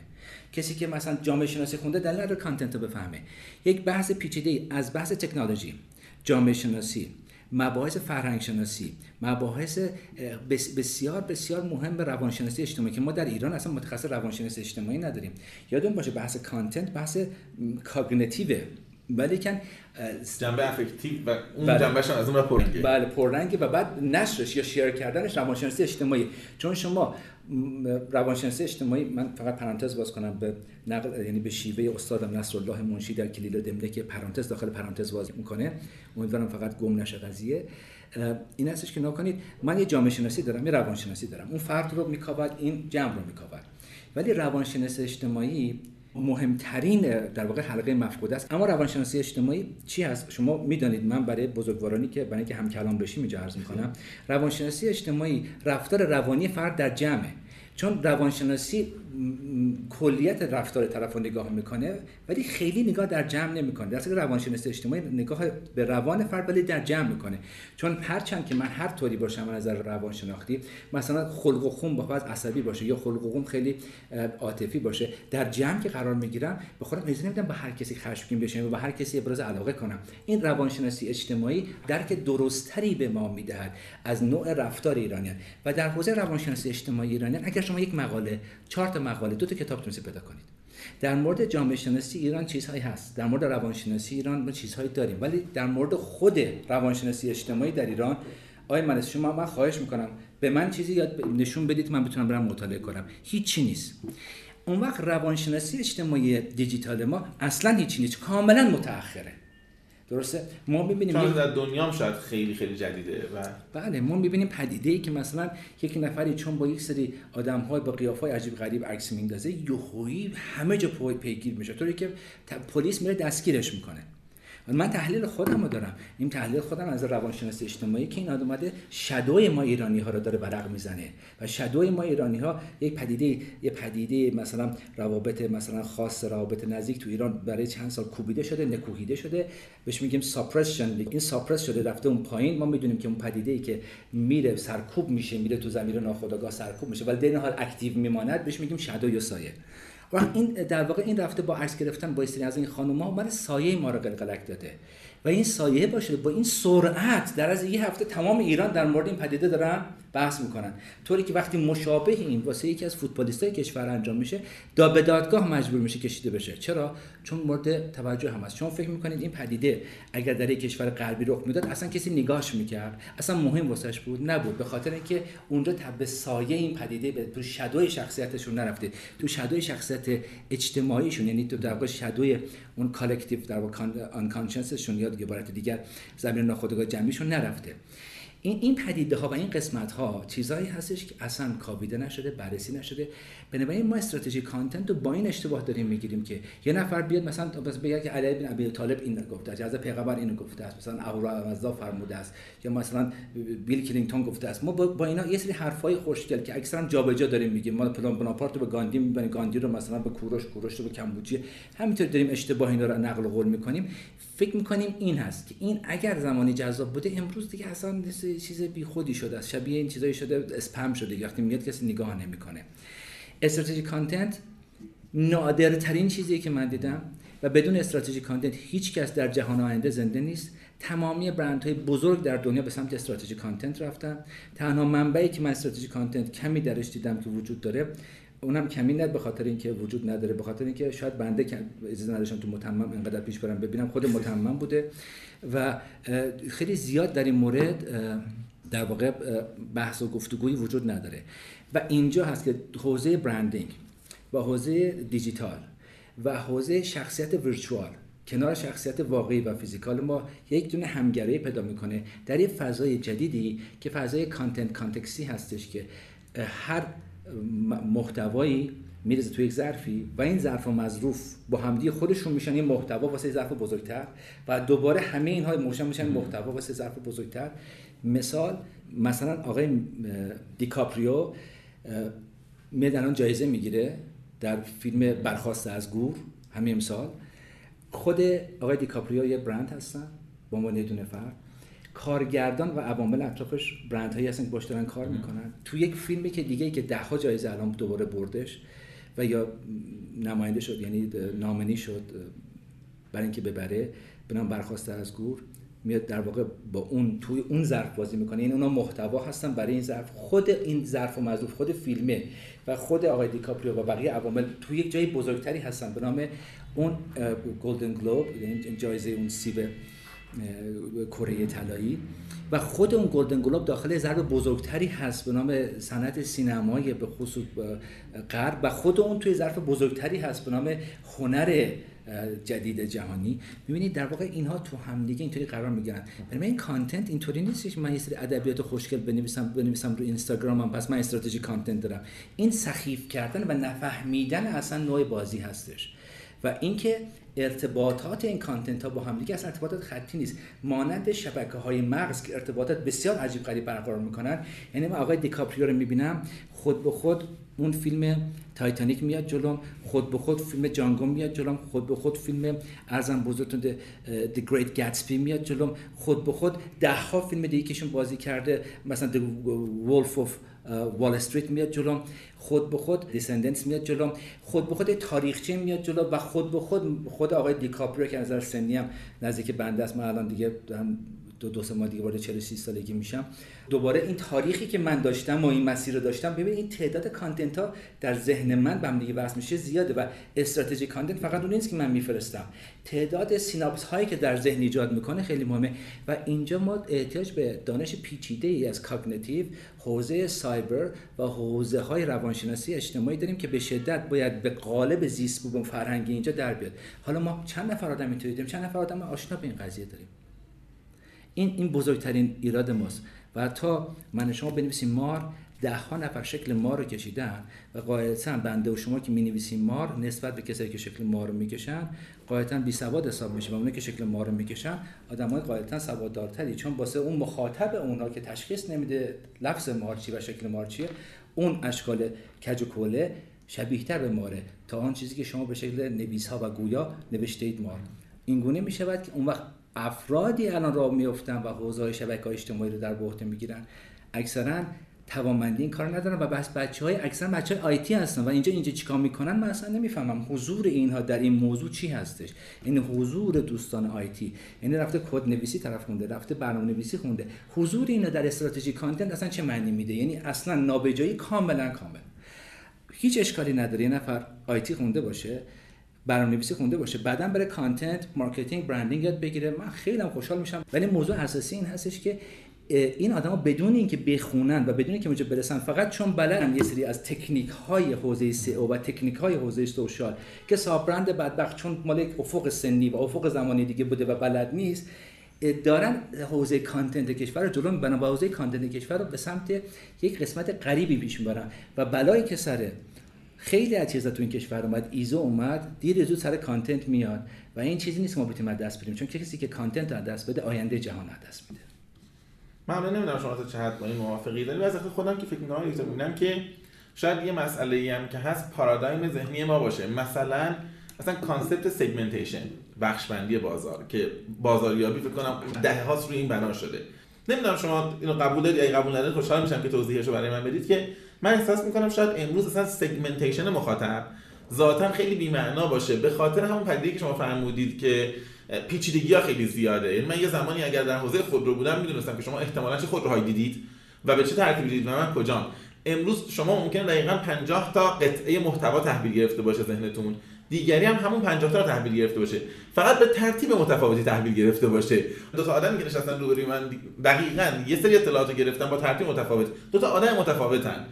کسی که مثلا جامعه شناسی خونده دلیل نداره کانتنت رو بفهمه. یک بحث پیچیده‌ای از بحث تکنولوژی، جامعه شناسی، مباحث فرهنگ شناسی، مباحث بسیار بسیار مهم به روانشناسی اجتماعی که ما در ایران اصلا متخصص روانشناسی اجتماعی نداریم. یادتون باشه بحث کانتنت بحث کاگنیتیوه، ولی کن جنبه افکتیو و اون جنبهش از اون پررنگه، بله پررنگه، و بعد نشرش یا شیر کردنش روانشناسی اجتماعی. چون شما روانشناسی اجتماعی، من فقط پرانتز باز کنم به نقل، یعنی به شیوه استادم نصرالله منشی در کلیل و دمنه که پرانتز داخل پرانتز باز میکنه، امیدوارم فقط گم نشه قضیه، این هستش که نکنید من یه جامعه شناسی دارم یه روانشناسی دارم، اون فرد رو میکاود این جمع رو میکاود، ولی روانشناسی اجتماعی مهمترین در واقع حلقه مفقوده است. اما روانشناسی اجتماعی چی هست؟ شما میدانید، من برای بزرگوارانی که برای اینکه هم کلام بشیم اینجا عرض میکنم، روانشناسی اجتماعی رفتار روانی فرد در جمعه. چون روانشناسی کلیت رفتار طرف رو نگاه میکنه ولی خیلی نگاه در جمع نمیکنه، درسته که روانشناسی اجتماعی نگاه به روان فرد ولی در جمع میکنه. چون هرچند که من هر طوری باشم از نظر روانشناختی، مثلا خلق و خون باید عصبی باشه یا خلق و خون خیلی عاطفی باشه، در جمع که قرار میگیرم به خودم اجازه نمیدم با هر کسی خشمگین بشم و با هر کسی ابراز علاقه کنم. این روانشناسی اجتماعی درک درستری به ما میدهد از نوع رفتار ایرانیان. و در حوزه روانشناسی اجتماعی ایرانیان اگر شما یک مقاله، 4 تا مقاله، 2 تا کتاب تونستید پیدا کنید. در مورد جامعه شناسی ایران چیزهایی هست، در مورد روانشناسی ایران ما چیزهایی داریم، ولی در مورد خود روانشناسی اجتماعی در ایران آقای مهندس شما، من خواهش میکنم به من چیزی یاد نشون بدید من بتونم برم مطالعه کنم. هیچی نیست. اون وقت روانشناسی اجتماعی دیجیتال ما اصلا هیچی نیست، کاملا متأخره. درسته؟ ما می‌بینیم در دنیا هم شاید خیلی خیلی جدیده و بله ما می‌بینیم پدیده‌ای که مثلا یک نفری چون با یک سری آدم‌های با قیافه‌های عجیب غریب عکس میندازه، یهویی همه جا پیگیر میشه، طوری که پلیس میره دستگیرش میکنه. من تحلیل خودمو دارم، این تحلیل خودم از روانشناسی اجتماعی که این اومده شادوی ما ایرانی‌ها رو داره برق میزنه و شادوی ما ایرانی‌ها یک پدیده مثلا روابط، مثلا خاص روابط نزدیک تو ایران برای چند سال کوبیده شده، نکوهیده شده، بهش میگیم ساپرشن. این ساپرس شده، رفته اون پایین. ما میدونیم که اون پدیده‌ای که میره سرکوب میشه، میره تو زمیر ناخودآگاه سرکوب میشه، ولی در حال اکتیو میماند، بهش میگیم شادو یا سایه. و این در واقع این رفته با عکس گرفتن با استری از این خانم‌ها برای سایه ما رو قلقلک داده و این سایه باشه. با این سرعت در از یه هفته تمام ایران در مورد این پدیده دارن بحث میکنن، طوری که وقتی مشابه این واسه یکی از فوتبالیستای کشور انجام میشه، به دادگاه مجبور میشه کشیده بشه. چرا؟ چون مورد توجه هم هست. چون فکر میکنید این پدیده اگر در یک کشور غربی رخ میداد اصلا کسی نگاهش میکرد، اصلا مهم واسش بود نبود، به خاطر اینکه اونجا تبه سایه این پدیده تو شادوی شخصیتشون نرفته، تو شادوی شخصیت اجتماعیشون، یعنی تو در واقع شادوی اون کالکتیو در واقع آن کانشنسشون یا عبارت دیگر زمین ناخودآگاه جمعیشون نرفته. این پدیده ها و این قسمت ها چیزایی هستش که اصلا کاویده نشده، بررسی نشده. بنابراین ما استراتژی کانتنت رو با این اشتباه داریم میگیریم که یه نفر بیاد مثلا بگه که علی بن ابی طالب این گفته است، از پیغمبر اینو گفته است، مثلا ابوالعباس فرموده است، یا مثلا بیل کلینتون گفته است. ما با اینا یه سری حرفای خوشگل که اکثرا جابجا داریم میگیم، ما پلان بناپارت رو به گاندی میبینیم، گاندی رو مثلا به کوروش رو به کمبوجی، همینطوری داریم اشتباه اینا رو نقل قول میکنیم. فکر میکنیم این هست که این اگر زمانی جذاب بوده، امروز دیگه اصلا چیز بی خودی شده است، شبیه این چیزایی شده، اسپم شده، وقتی میاد کسی نگاه نمیکنه. استراتژی کانتنت نادرترین چیزیه که من دیدم و بدون استراتژی کانتنت هیچ کس در جهان آینده زنده نیست. تمامی برندهای بزرگ در دنیا به سمت استراتژی کانتنت رفتن. تنها منبعی که من استراتژی کانتنت کمی درش دیدم که وجود داره، اونم کمی نه به خاطر اینکه وجود نداره، به خاطر اینکه شاید بنده که اجازه نداشتم تو متمم انقدر پیش برم ببینم، خود متمم بوده و خیلی زیاد در این مورد در واقع بحث و گفتگویی وجود نداره. و اینجا هست که حوزه برندینگ و حوزه دیجیتال و حوزه شخصیت ورچوال کنار شخصیت واقعی و فیزیکال ما یک دونه همگرایی پیدا میکنه در یه فضای جدیدی که فضای کانتنت کانتکسی هستش، که هر محتوایی میرزه توی یک ظرفی و این ظرف و مظروف با همدیگه خودشون میشن این محتوا واسه ظرف بزرگتر و دوباره همه اینها مشترک میشن محتوا واسه ظرف بزرگتر. مثلا آقای دی کاپریو میاد الان جایزه میگیره در فیلم برخاسته از گور همین امسال. خود آقای دی کاپریو یه برند هستن با عنوان دونه فرد، کارگردان و عوامل اطرافش برندهایی هستن که باش دارن کار میکنن. تو یک فیلمی که دیگه که 10 جایزه الان دوباره بردش و یا نماینده شد، یعنی نامینی شد برای اینکه ببره، به نام برخاسته از گور، میاد در واقع با اون توی اون ظرف بازی میکنه. این اونا محتوا هستن برای این ظرف، خود این ظرف و مظروف، خود فیلمه و خود آقای دی کاپریو و بقیه عوامل توی یک جای بزرگتری هستن به نام اون گلدن گلوب، جایزه اون سیب کره طلایی، و خود اون گلدن گلوب داخل ظرف بزرگتری هست به نام صنعت سینمایی به خصوص غرب و خود اون توی ظرف بزرگتری هست به نام هنر جدید جهانی. می‌بینید در واقع اینها تو همدیگه اینطوری قرار می‌گیرن. برای من این کانتنت اینطوری نیست که من یه سری ادبیات خوشگل بنویسم رو اینستاگرامم، پس من استراتژی کانتنت دارم. این سخیف کردن و نفهمیدن اصلا نوع بازی هستش و اینکه ارتباطات این کانتنت‌ها با همدیگه اصلا ارتباطات خطی نیست، مانند شبکه‌های مغز که ارتباطات بسیار عجیب غریب برقرار می‌کنن. یعنی من آقای دی کاپریو رو می‌بینم، خود به خود اون فیلم تایتانیک میاد جلوم، خود به خود فیلم جانگو میاد جلوم، خود به خود فیلم ارزم بزرگتون The Great Gatsby میاد جلوم، خود به خود 10 فیلم دیگه کهشون بازی کرده، مثلا The Wolf of وال استریت میاد جلوم، خود به خود دیسندنتس میاد جلوم، خود به خود تاریخچه میاد جلو و خود به خود آقای دی کاپریو که از نظر سنی هم نزدیک بنده است. من الان دیگه دو سه ماه دیگه وارد 46 سالگی میشم. دوباره این تاریخی که من داشتم و این مسیر رو داشتم، ببین این تعداد کانتنت ها در ذهن من به هم دیگه وصل میشه زیاده و استراتژی کانتنت فقط اون نیست که من میفرستم، تعداد سیناپس هایی که در ذهن ایجاد میکنه خیلی مهمه و اینجا ما احتیاج به دانش پیچیده ای از کاگنیتیو، حوزه سایبر و حوزه های روانشناسی اجتماعی داریم که به شدت باید به قالب زیست بوم فرهنگی اینجا در بیاد. حالا ما چند نفر آدم اینطوری داریم، چند نفر آدم آشنا به این قضیه داریم؟ این بزرگترین ایراد ماست و تا من شما بنویسیم مار، 10 نفر شکل مار رو کشیدن و قاعدتاً بنده و شما که می‌نویسیم مار نسبت به کسایی که شکل مار رو می‌کشن قاعدتاً بی‌سواد حساب میشه و اونایی که شکل مار رو می‌کشن آدمای قاعدتاً سواددارتری، چون واسه اون مخاطب اونها که تشخیص نمیده لفظ مار چی و شکل مار چیه، اون اشکال کج و کوله شبیه‌تر به ماره تا آن چیزی که شما به شکل نویس‌ها و گویا نوشته‌اید مار. اینگونه می‌شود که اون وقت افرادی الان راه میافتن و حوزه‌های شبکه‌های اجتماعی رو در بهت میگیرن، اکثرا توانمندی این کارو ندارن و بس بچهای اکثرا بچهای آی تی هستن و اینجا چیکار میکنن من اصلا نمیفهمم حضور اینها در این موضوع چی هستش. این حضور دوستان آی تی، یعنی رفته کد نویسی طرف خونده، رفته برنامه‌نویسی خونده، حضور اینا در استراتژی کانتنت اصلا چه معنی میده؟ یعنی اصلا نابجایی کاملا هیچ اشکالی نداره یه نفر آی تی خونده باشه، برنامه‌نویسی خونده باشه، بعداً بره کانتنت مارکتینگ برندینگ یاد بگیره، من خیلی هم خوشحال میشم. ولی موضوع اساسی این هستش که این آدما بدون اینکه بخونن و بدون اینکه اونجا برسن، فقط چون بلدن یه سری از تکنیک‌های حوزه SEO و تکنیک‌های حوزه سوشال که صاحب برند بدبخت چون مال یک افق سنی و افق زمانی دیگه بوده و بلد نیست، دارن حوزه کانتنت کشور رو جلو میبرن و حوزه کانتنت کشور رو به سمت یک قسمت غریبی پیش میبرن و بلایی که سره خیلی از چیزا تو این کشور اومد، ایزو اومد، دیر زود سر کانتنت میاد و این چیزی نیست ما بتونیم از دست بدیم، چون کسی که کانتنت از دست بده آینده جهان از دست میده. من نمیدونم شما تا چه حد با این موافقید، ولی واسه خودم که فکر می‌کنم که شاید یه مسئله‌ای هم که هست پارادایم ذهنی ما باشه، مثلا اصلا کانسپت سگمنتیشن، بخش‌بندی بازار که بازاریابی فکر کنم دههاست روی این بنا شده. نمیدونم شما اینو قبول دارید یا قبول ندارید، خوشحال میشم که توضیحشو برای من بدید که من احساس میکنم شاید امروز اصلا سگمنتیشن مخاطب ذاتاً خیلی بی‌معنا باشه به خاطر همون پدیده‌ای که شما فرمودید که پیچیدگی‌ها خیلی زیاده. یعنی من یه زمانی اگر در حوزه خودرو بودم میدونستم که شما احتمالاً چه خودروهایی دیدید و به چه ترتیبی دیدید و من کجام. امروز شما ممکنه دقیقاً 50 تا قطعه محتوا تحویل گرفته باشه ذهنتون، دیگری هم همون 50 تا تحویل گرفته باشه، فقط به ترتیب متفاوتی تحویل گرفته باشه. دو تا آدمی که نشستن روبروی من دقیقاً یه سری اطلاعاتو گرفتن با ترتیب متفاوت، دو تا آدم متفاوتن.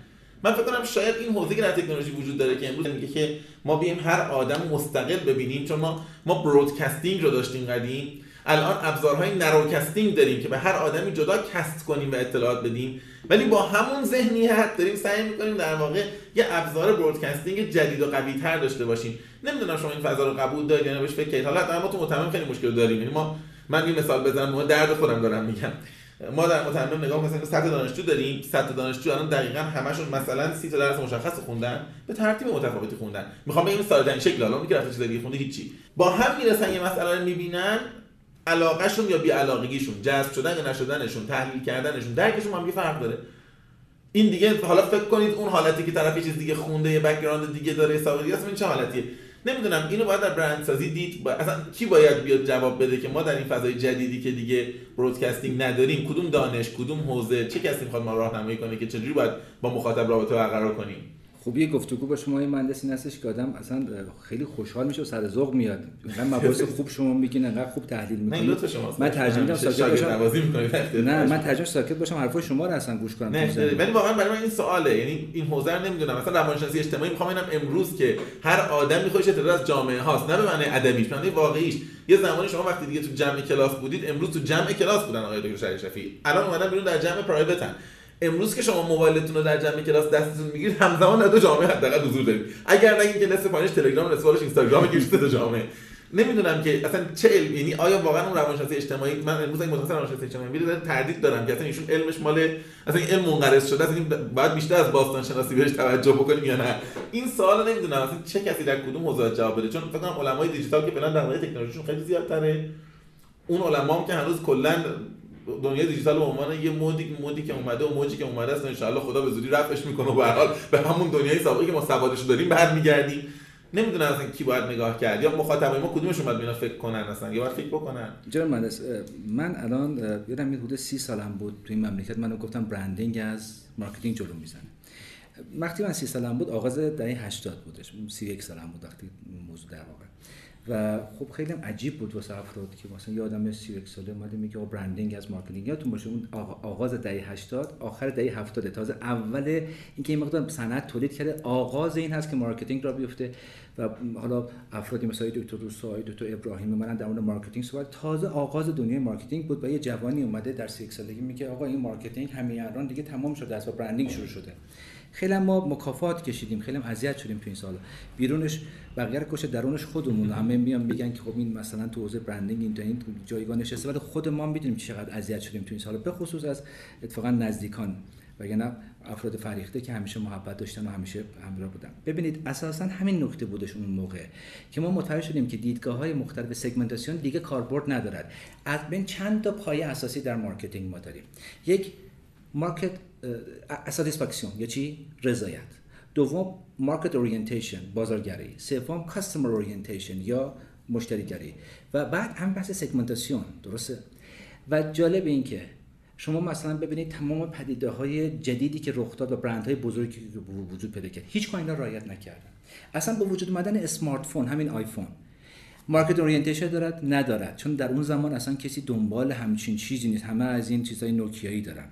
من فکر کنم شاید این حوزه که در تکنولوژی وجود داره که امروز میگه که ما بیایم هر آدم مستقل ببینیم، چون ما برودکاستینگ رو داشتیم قدیم الان ابزارهای نروکستینگ داریم که به هر آدمی جدا کست کنیم و اطلاعات بدیم، ولی با همون ذهنیت داریم سعی می‌کنیم در واقع یه ابزار برودکاستینگ جدید و قوی‌تر داشته باشیم. نمیدونم شما این فضا رو قبول دارید یا نه، بهش فکر کنید. حالا ما تو متمم خیلی مشکل داریم. یعنی من یه مثال بزنم، ما درد خودم دارم میگم. ما در متمم نگاه مثلا به سطح دانشجو داریم، سطح دانشجو الان دقیقاً همشون مثلا 30% مشخص خوندن، به ترتیب متفاوتی خوندن. میخوام بگم ساده این شکل الان میگه رفت چیز دیگه خونده هیچی. با هم میرسن یه مسئله رو میبینن، علاقه‌شون یا بی‌علاقگیشون، جذب شدن یا نشدنشون، تحلیل کردنشون، درکشون هم یه فرق داره. این دیگه حالا فکر کنید اون حالتی که طرف یه چیز دیگه خونده، یه بک‌گراند دیگه داره، حسابی هست، این چه حالتیه؟ نمیدونم اینو باید در برندسازی دید. اصلا کی باید بیاد جواب بده که ما در این فضای جدیدی که دیگه برودکاستینگ نداریم، کدوم دانش، کدوم حوزه، چه کسی میخواد ما رو راهنمایی کنه که چجوری باید با مخاطب رابطه برقرار کنیم؟ خب یه گفتگو با شما مهندسی هستش که آدم اصلا خیلی خوشحال میشه و سر ذوق میاد. من مباحث خوب شما میگین، انقدر خوب تحلیل میکنید. من ترجیح میدم ساکت باشم. نه من ترجیح ساکت باشم، حرفای شما رو اصلا گوش کنم. ولی واقعا برای من این سواله، یعنی این حوزه رو نمیدونم. مثلا روانشناسی اجتماعی میخوام اینم امروز که هر آدم میخواد تعداد از جامعه هاست، نه به معنی ادبیش، معنی واقعیش. یه زمانی شما وقتی دیگه تو جمع کلاس بودید، امروز تو جمع کلاس بودن آقای دکتر شهریار شفیعی، الان اومدن بیرون در جمع پرایوتن. امروز که شما موبایلتون رو در جمع کلاس دستتون میگیرید، همزمان در دو جامعه حداقل حضور دارید. اگر نگین که نصف پایینش تلگرام، نصف بالش اینستاگرام، گیرید تو جامعه. نمیدونم که اصلا چه علم، یعنی آیا واقعا اون روانشناسی اجتماعی، من امروز این متخصص روانشناسی اجتماعی میرم تردید دارم که اصلا ایشون علمش مال اصلا این علم منقرض شده، اصلا باید بیشتر از باستان شناسی بهش توجه بکنیم یا نه. این سوالو نمیدونم اصلا چه کسی در کدوم حوزه جواب بده، چون فکر کنم علمای دیجیتال که فعلا در واقع تکنولوژیشون خیلی زیادتره، اون علمام که هنوز کلا دنیای دیجیتال به عنوان یه مودی که اومده و موجی که اومده است، ان شاءالله خدا به زودی رفعش میکنه و به هر حال به همون دنیای سابقی که ما سوادش داریم برمیگردیم. نمیدونم اصلا کی باید نگاه کرد، یا مخاطبای ما کدومشون باید بیان فکر کنن اصلا، یا باید فکر بکنن. جناب مهندس، من الان یادم میاد حدود 30 سالم بود تو این مملکت منو گفتم برندینگ از مارکتینگ جلو میزنه. وقتی من 30 سالم بود، آغاز دهه 80 بودش، 31 سالم بود وقتی موضوع در واقع، و خب خیلی هم عجیب بود واسه افراد که مثلا یه آدم 31 ساله اومده میگه آقا برندینگ از مارکتینگ. یادتون باشه اون آغاز دهه 80 آخر دهه 70 تازه اول اینکه این مقدار صنعت تولید کرده، آغاز این هست که مارکتینگ را بیفته. و حالا افرادی مثل دکتر روسایی، دکتر ابراهیم، منم در مورد مارکتینگ صحبت، تازه آغاز دنیای مارکتینگ بود و یه جوانی اومده در 31 سالگی میگه آقا این مارکتینگ همین الان دیگه تمام شده است و برندینگ شروع شده. خیلی ما مکافات کشیدیم، خیلی اذیت شدیم تو این سالا. بیرونش بغیر کش درونش خودمون، همه میان میگن که خب این مثلا تو حوزه برندینگ اینترنت جایگاه نشسته، ولی خود ما میدونیم چقدر اذیت شدیم تو این سالا، به خصوص از اتفاقا نزدیکان وگرنه افراد فریخته که همیشه محبت داشتن و همیشه همراه بودن. ببینید اساسا همین نکته بودش اون موقع که ما متوجه شدیم که دیدگاه‌های مختلف سگمنتاسیون دیگه کاربرد ندارد. از بین چند تا پایه اساسی در مارکتینگ ما داریم. یک، مارکت ساتیسفکشن یا چی؟ رضایت. دوم، مارکت اورینتیشن، بازارگری. سوم، کاستمر اورینتیشن یا مشتریگری. و بعد هم بحث سگمنتاسیون، درسته؟ و جالب این که شما مثلا ببینید تمام پدیده‌های جدیدی که رخ داد و برندهای بزرگی که وجود پیدا کرد، هیچ کدوم اینا رعایت نکردن. اصلا با وجود اومدن اسمارت فون، همین آیفون، مارکت اورینتیشن دارد؟ ندارد، چون در اون زمان اصلا کسی دنبال همچین چیزی نیست، همه از این چیزهای نوکیایی دارن.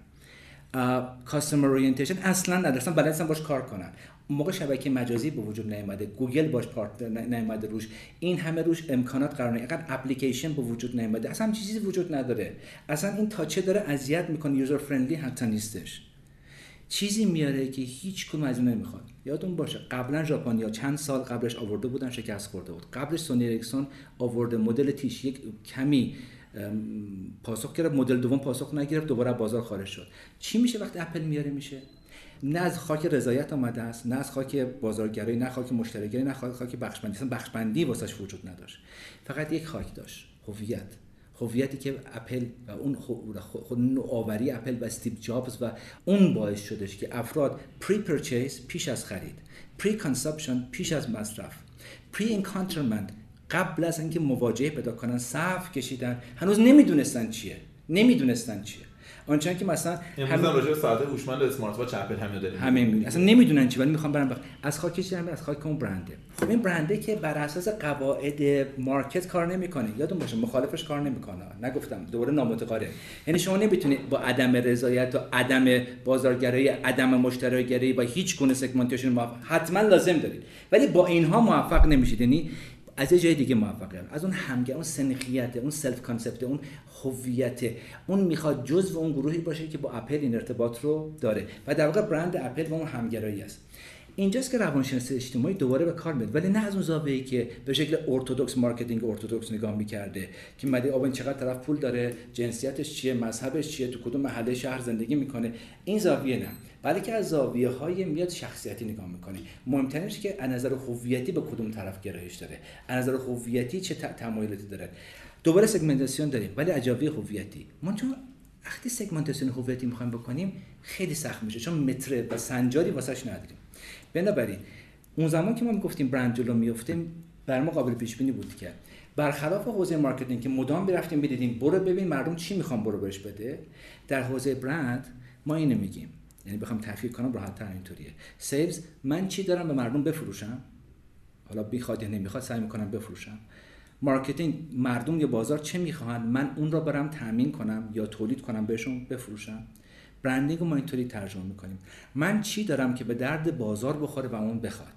کاستمر اورینتیشن اصلا نداشتن، بلد نیستن باش کار کنن. اون موقع شبکه مجازی به وجود نیامده، گوگل باش پارتنر نیامده روش، این همه روش امکانات قرار نیامده، اینقدر اپلیکیشن به وجود نیامده، اصلا چیزی وجود نداره. اصلا این تاچه داره اذیت میکنه، یوزر فرندلی حتی نیستش. چیزی میاره که هیچ کدوم از اون نمیخواد. یادتون باشه قبلا ژاپنیا چند سال قبلش آورده بودن، شکست خورده بود. قبلش سونی اریکسون آورده مدل تیش، یک کمی پاسخ گرفت، مدل دوم پاسخ نگرفت، دوباره بازار خارج شد. چی میشه وقتی اپل میاره؟ میشه نه از خاک رضایت آمده است، نه از خاک بازارگرایی، نه خاک مشتریگری، نه خاک بخشبندی. اصلا بخشبندی واسش وجود نداشت، فقط یک خاک داشت، هویت. هویتی که اپل و اون خود نوآوری اپل و استیو جابز و اون باعث شدش که افراد پری پرچیز، پیش از خرید، پری کانسپشن، پیش از مصرف، پری اینکانترمنت، قبل از اینکه مواجهه پیدا کنن صف کشیدن، هنوز نمیدونستن چیه. آنچنان که مثلا امروز راجع به ساعت هوشمند و اسمارت واچ اپل همین داریم، همین اصلا نمیدونن چی، ولی میخوام برن از خاک چی؟ از خاک اون برنده. خب این برنده که بر اساس قواعد مارکت کار نمیکنه، یادتون باشه مخالفش کار نمیکنه، نگفتم دوباره نامتقاره. یعنی شما نمیتونید با عدم رضایت و عدم بازارگرایی، عدم مشتریگری و هیچ گونه سگمنتیشن موفق حتما لازم دارید، ولی با اینها موفق نمیشید. یعنی از یه جای دیگه موفقن، از اون همگه، اون سنخیت، اون سلف کانسپت، اون هویت، اون میخواد جزء اون گروهی باشه که با اپل این ارتباط رو داره و در واقع برند اپل و اون همگرایی است. اینجاست که روانشناسی اجتماعی دوباره به کار میاد، ولی نه از اون زاویه‌ای که به شکل ارتدوکس مارکتینگ ارتدوکس نگاه می‌کرده که مدعی آقا این چقدر طرف پول داره، جنسیتش چیه، مذهبش چیه، تو کدوم محله شهر زندگی میکنه، این زاویه نه، بلکه از زاویه‌های میاد شخصیتی نگاه میکنه. مهمترینش که از نظر هویتی به کدوم طرف گرایش داره، از نظر هویتی چه تمایلاتی داره. دوباره سگمنتاسیون داریم ولی اجابه هویتی. من چون وقتی سگمنتاسیون هویتی می‌خوایم بکنیم خیلی سخت میشه چون متره و سنجاری واسش نداریم. بنابراین اون زمان که ما میگفتیم برند جلو میفته بر ما قابل پیش بینی بود که برخلاف حوزه مارکتینگ که مدام میرفتیم میدیدیم برو ببین مردم چی میخوان برو بهش بده، در حوزه برند ما اینو میگیم، یعنی بخوام تحقیق کنم راحت تر اینطوریه، سیلز من چی دارم به مردم بفروشم، حالا بخواد یا نمیخواد سعی میکنم بفروشم. مارکتینگ مردم یا بازار چه میخوان من اون رو برام تامین کنم یا تولید کنم بهشون بفروشم. برندینگ رو ما اینطوری ترجمه میکنیم، من چی دارم که به درد بازار بخوره و اون بخواد.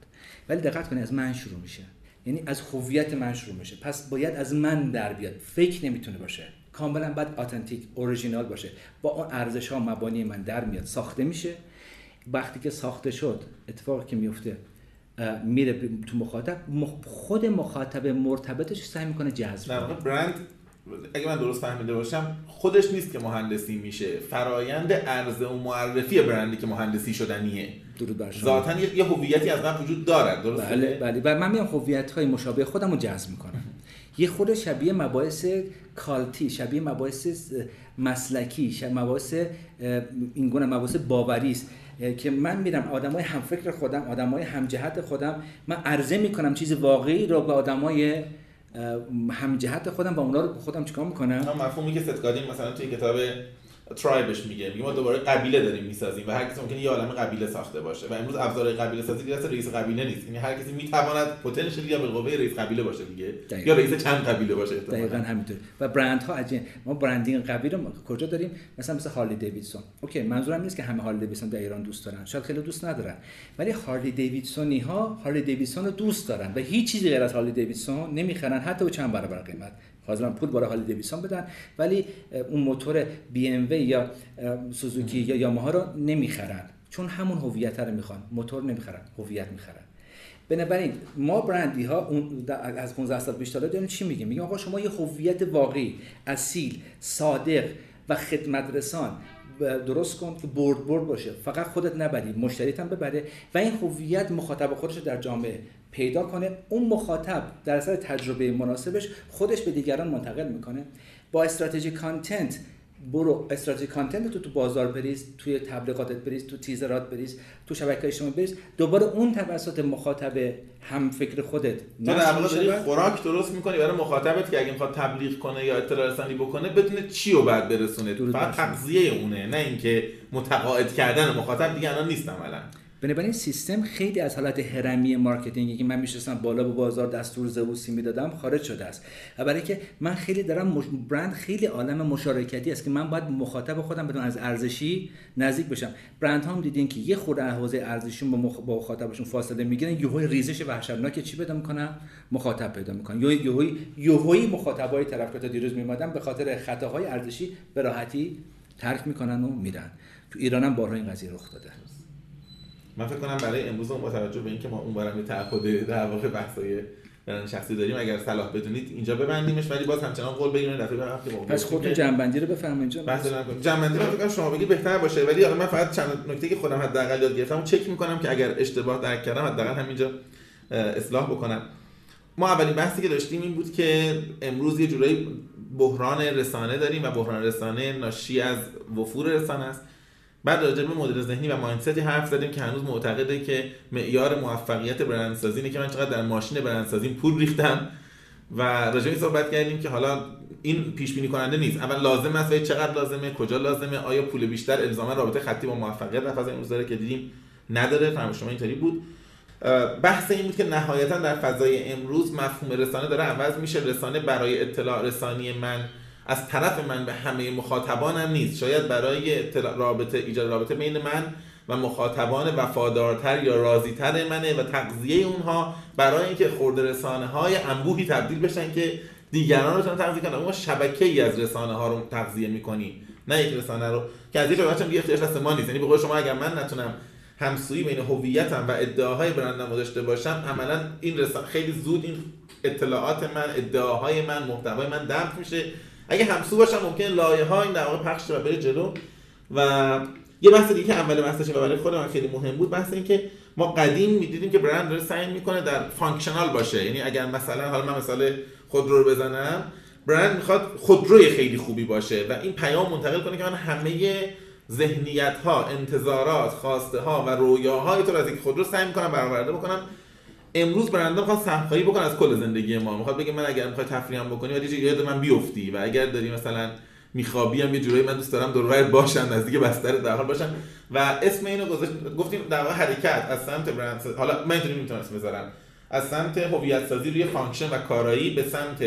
ولی دقت کنید از من شروع میشه، یعنی از هویت من شروع میشه، پس باید از من در بیاد، فیک نمیتونه باشه، کاملا باید آتنتیک اوریجینال باشه، با اون ارزش ها مبانی من در میاد، ساخته میشه. وقتی که ساخته شد اتفاقی که میفته میره تو مخاطب، خود مخاطب مرتبطش سعی میکنه جذب کنه. برند اگه من درست فهمیده باشم خودش نیست که مهندسی میشه، فرایند عرضه و معرفی برندی که مهندسی شدنیه. درود بر شما. ذاتاً یه هویتی از من وجود دارد، درسته؟ بله بله، و من میام هویت‌های مشابه خودم رو جذب میکنم. یه خود شبیه مباحث کالتی، شبیه مباحث مسلکی، شبیه مباحث این گونه مباحث باوری است که من میرم آدمای هم فکر خودم، آدمای هم جهت خودم، من عرضه میکنم چیز واقعی رو به آدمای همجهت خودم و اونا رو خودم چیکار میکنم. مفهومی که ستگادین مثلا توی کتاب ترایبش میگه ما دوباره قبیله داریم میسازیم و هر کسی ممکنه یه عالمه قبیله ساخته باشه و امروز ابزار قبیله سازی دیگه اصلا رئیس قبیله نیست، یعنی هر کسی میتواند پتانسیل یا بالقوه رئیس قبیله باشه دیگه، یا رئیس چند قبیله باشه. دقیقاً همینطوره. و برندها عجیب، ما برندینگ قبیله کجا داریم؟ مثلا هارلی دیویدسون. اوکی، منظورم نیست که همه هارلی دیویدسون در ایران دوست دارن، شاید خیلی دوست ندارن، ولی هارلی دیویدسونی ها هارلی دیویدسون رو دوست دارن و هیچ چیزی غیر از هارلی دیویدسون نمیخرن، حتی به چند برابر قیمت حاضرن پول برای هارلی دیویدسون بدن، ولی اون موتور بی ام و یا سوزوکی یا یاماها رو نمیخرن، چون همون هویت رو میخوان. موتور نمیخرن، هویت میخرن. بنابراین ما برندی ها از 15 سال پیش داریم چی میگیم؟ میگیم آقا شما یه هویت واقعی، اصیل، صادق و خدمت رسان درست کن که برد باشه، فقط خودت نبری، مشتریت هم ببره و این هویت مخاطب خودش رو در جامعه پیدا کنه. اون مخاطب در اثر تجربه مناسبش خودش به دیگران منتقل میکنه. با استراتژی کانتنت برو، استراتژی کانتنت تو بازار بریز، توی تبلیغاتت بریز، تو تیزرات بریز، تو شبکه‌های اجتماعی بریز، دوباره اون توسط مخاطب هم فکر خودت. تو در واقع خوراک درست می‌کنی برای مخاطبت که اگه می‌خواد تبلیغ کنه یا اطلاع رسانی بکنه بدونه چی رو باید برسونه. فقط تغذیه اونه، نه اینکه متقاعد کردن مخاطب دیگه الان نیست عملاً. بنابراین سیستم خیلی از حالت هرمی مارکتینگی که من میشستم بالا به بازار دستور زئوسی میدادم خارج شده است. برای که من خیلی دارم برند خیلی عالم مشارکتی است که من باید مخاطب خودم بدون از ارزشی نزدیک بشم. برندها هم دیدین که یه خورده حوزه ارزششون با مخاطبشون فاصله میگیرن، یهوی ریزش وحشتناک چی پیدا میکنن؟ مخاطب پیدا میکنن. یهوی مخاطبای طرف که تا دیروز میمادن به خاطر خطاهای ارزشی به راحتی ترک میکنن و میرن. تو ایران هم بارها این قضیه رخ داده. من فکر کنم برای امروز با توجه به اینکه ما اونورم یه تعهد در واقع بحث‌های برند شخصی داریم، اگر صلاح بدونید اینجا ببندیمش، ولی باز همچنان قول بگیریم دفعه بعد وقتی موقع. پس خودت جنببندی رو بفهم اینجا. بحث نکنید. جنببندی رو فکر کنم شما بگی بهتر باشه، ولی آره من فقط چند نکته که خودم حداقل یاد گرفتم چک می‌کنم که اگر اشتباه درک کردم حداقل همینجا اصلاح بکنم. ما اولین بحثی که داشتیم این بود که امروز یه جورایی بحران رسانه داریم و بحران رسانه ناشی از وفور رسانه است. بعد راجع به مدل ذهنی و مایندست حرف زدیم که هنوز معتقده که معیار موفقیت برندسازی اینه که من چقدر در ماشین برندسازی پول ریختم و راجع به این صحبت کردیم که حالا این پیش بینی کننده نیست، اول لازم است و چقدر لازمه، کجا لازمه، آیا پول بیشتر الزاما رابطه خطی با موفقیت در فضای امروز داره که دیدیم نداره. فهم شما اینطوری بود. بحث این بود که نهایتا در فضای امروز مفهوم رسانه داره عوض میشه. رسانه برای اطلاع رسانی من از طرف من به همه مخاطبانم نیست، شاید برای رابطه ایجاد رابطه بین من و مخاطبان وفادارتر یا راضیتر منه و تغذیه اونها برای اینکه خرد رسانه‌های انبوهی تبدیل بشن که دیگران رو تن تغذیه کنن. ما شبکه‌ای از رسانه‌ها رو تغذیه می‌کنی، نه یک رسانه رو که از یه جایی بچم دیگه اختیارش دست ما نیست. یعنی به قول شما اگر من نتونم همسویی بین هویتم و ادعاهای برندم رو داشته باشم، عملاً این رسانه خیلی زود این اطلاعات من، ادعاهای من، محتوای من دفع میشه. اگه همسو باشم ممکنه لایه‌ها این در واقع پخش و بره جلو. و یه بحث دیگه که اول بحثش و برای خود من خیلی مهم بود، بحث این که ما قدیم می‌دیدیم که برند داره سعی می‌کنه در فانکشنال باشه. یعنی اگر مثلا حالا من مثلا خودرو رو بزنم، برند میخواد خودروی خیلی خوبی باشه و این پیام منتقل کنه که من همه ذهنیت‌ها، انتظارات، خواسته‌ها و رویاهای تو رو از یک خودرو سعی می‌کنم برآورده بکنم. امروز برندم میخواد سهم‌خوایی بکنه از کل زندگی ما، میخواد بگه من اگر میخوای تفریحم بکنی باید یه جایی من بیفتی و اگر داری مثلا میخوابی هم یه جوری من دوست دارم دور و باشم، نزدیک بستر در حال باشم. و اسم اینو گفتیم در واقع حرکت از سمت برند، حالا من اینطوری میتونم اسم بذارم، از سمت هویت سازی روی فانکشن و کارایی به سمت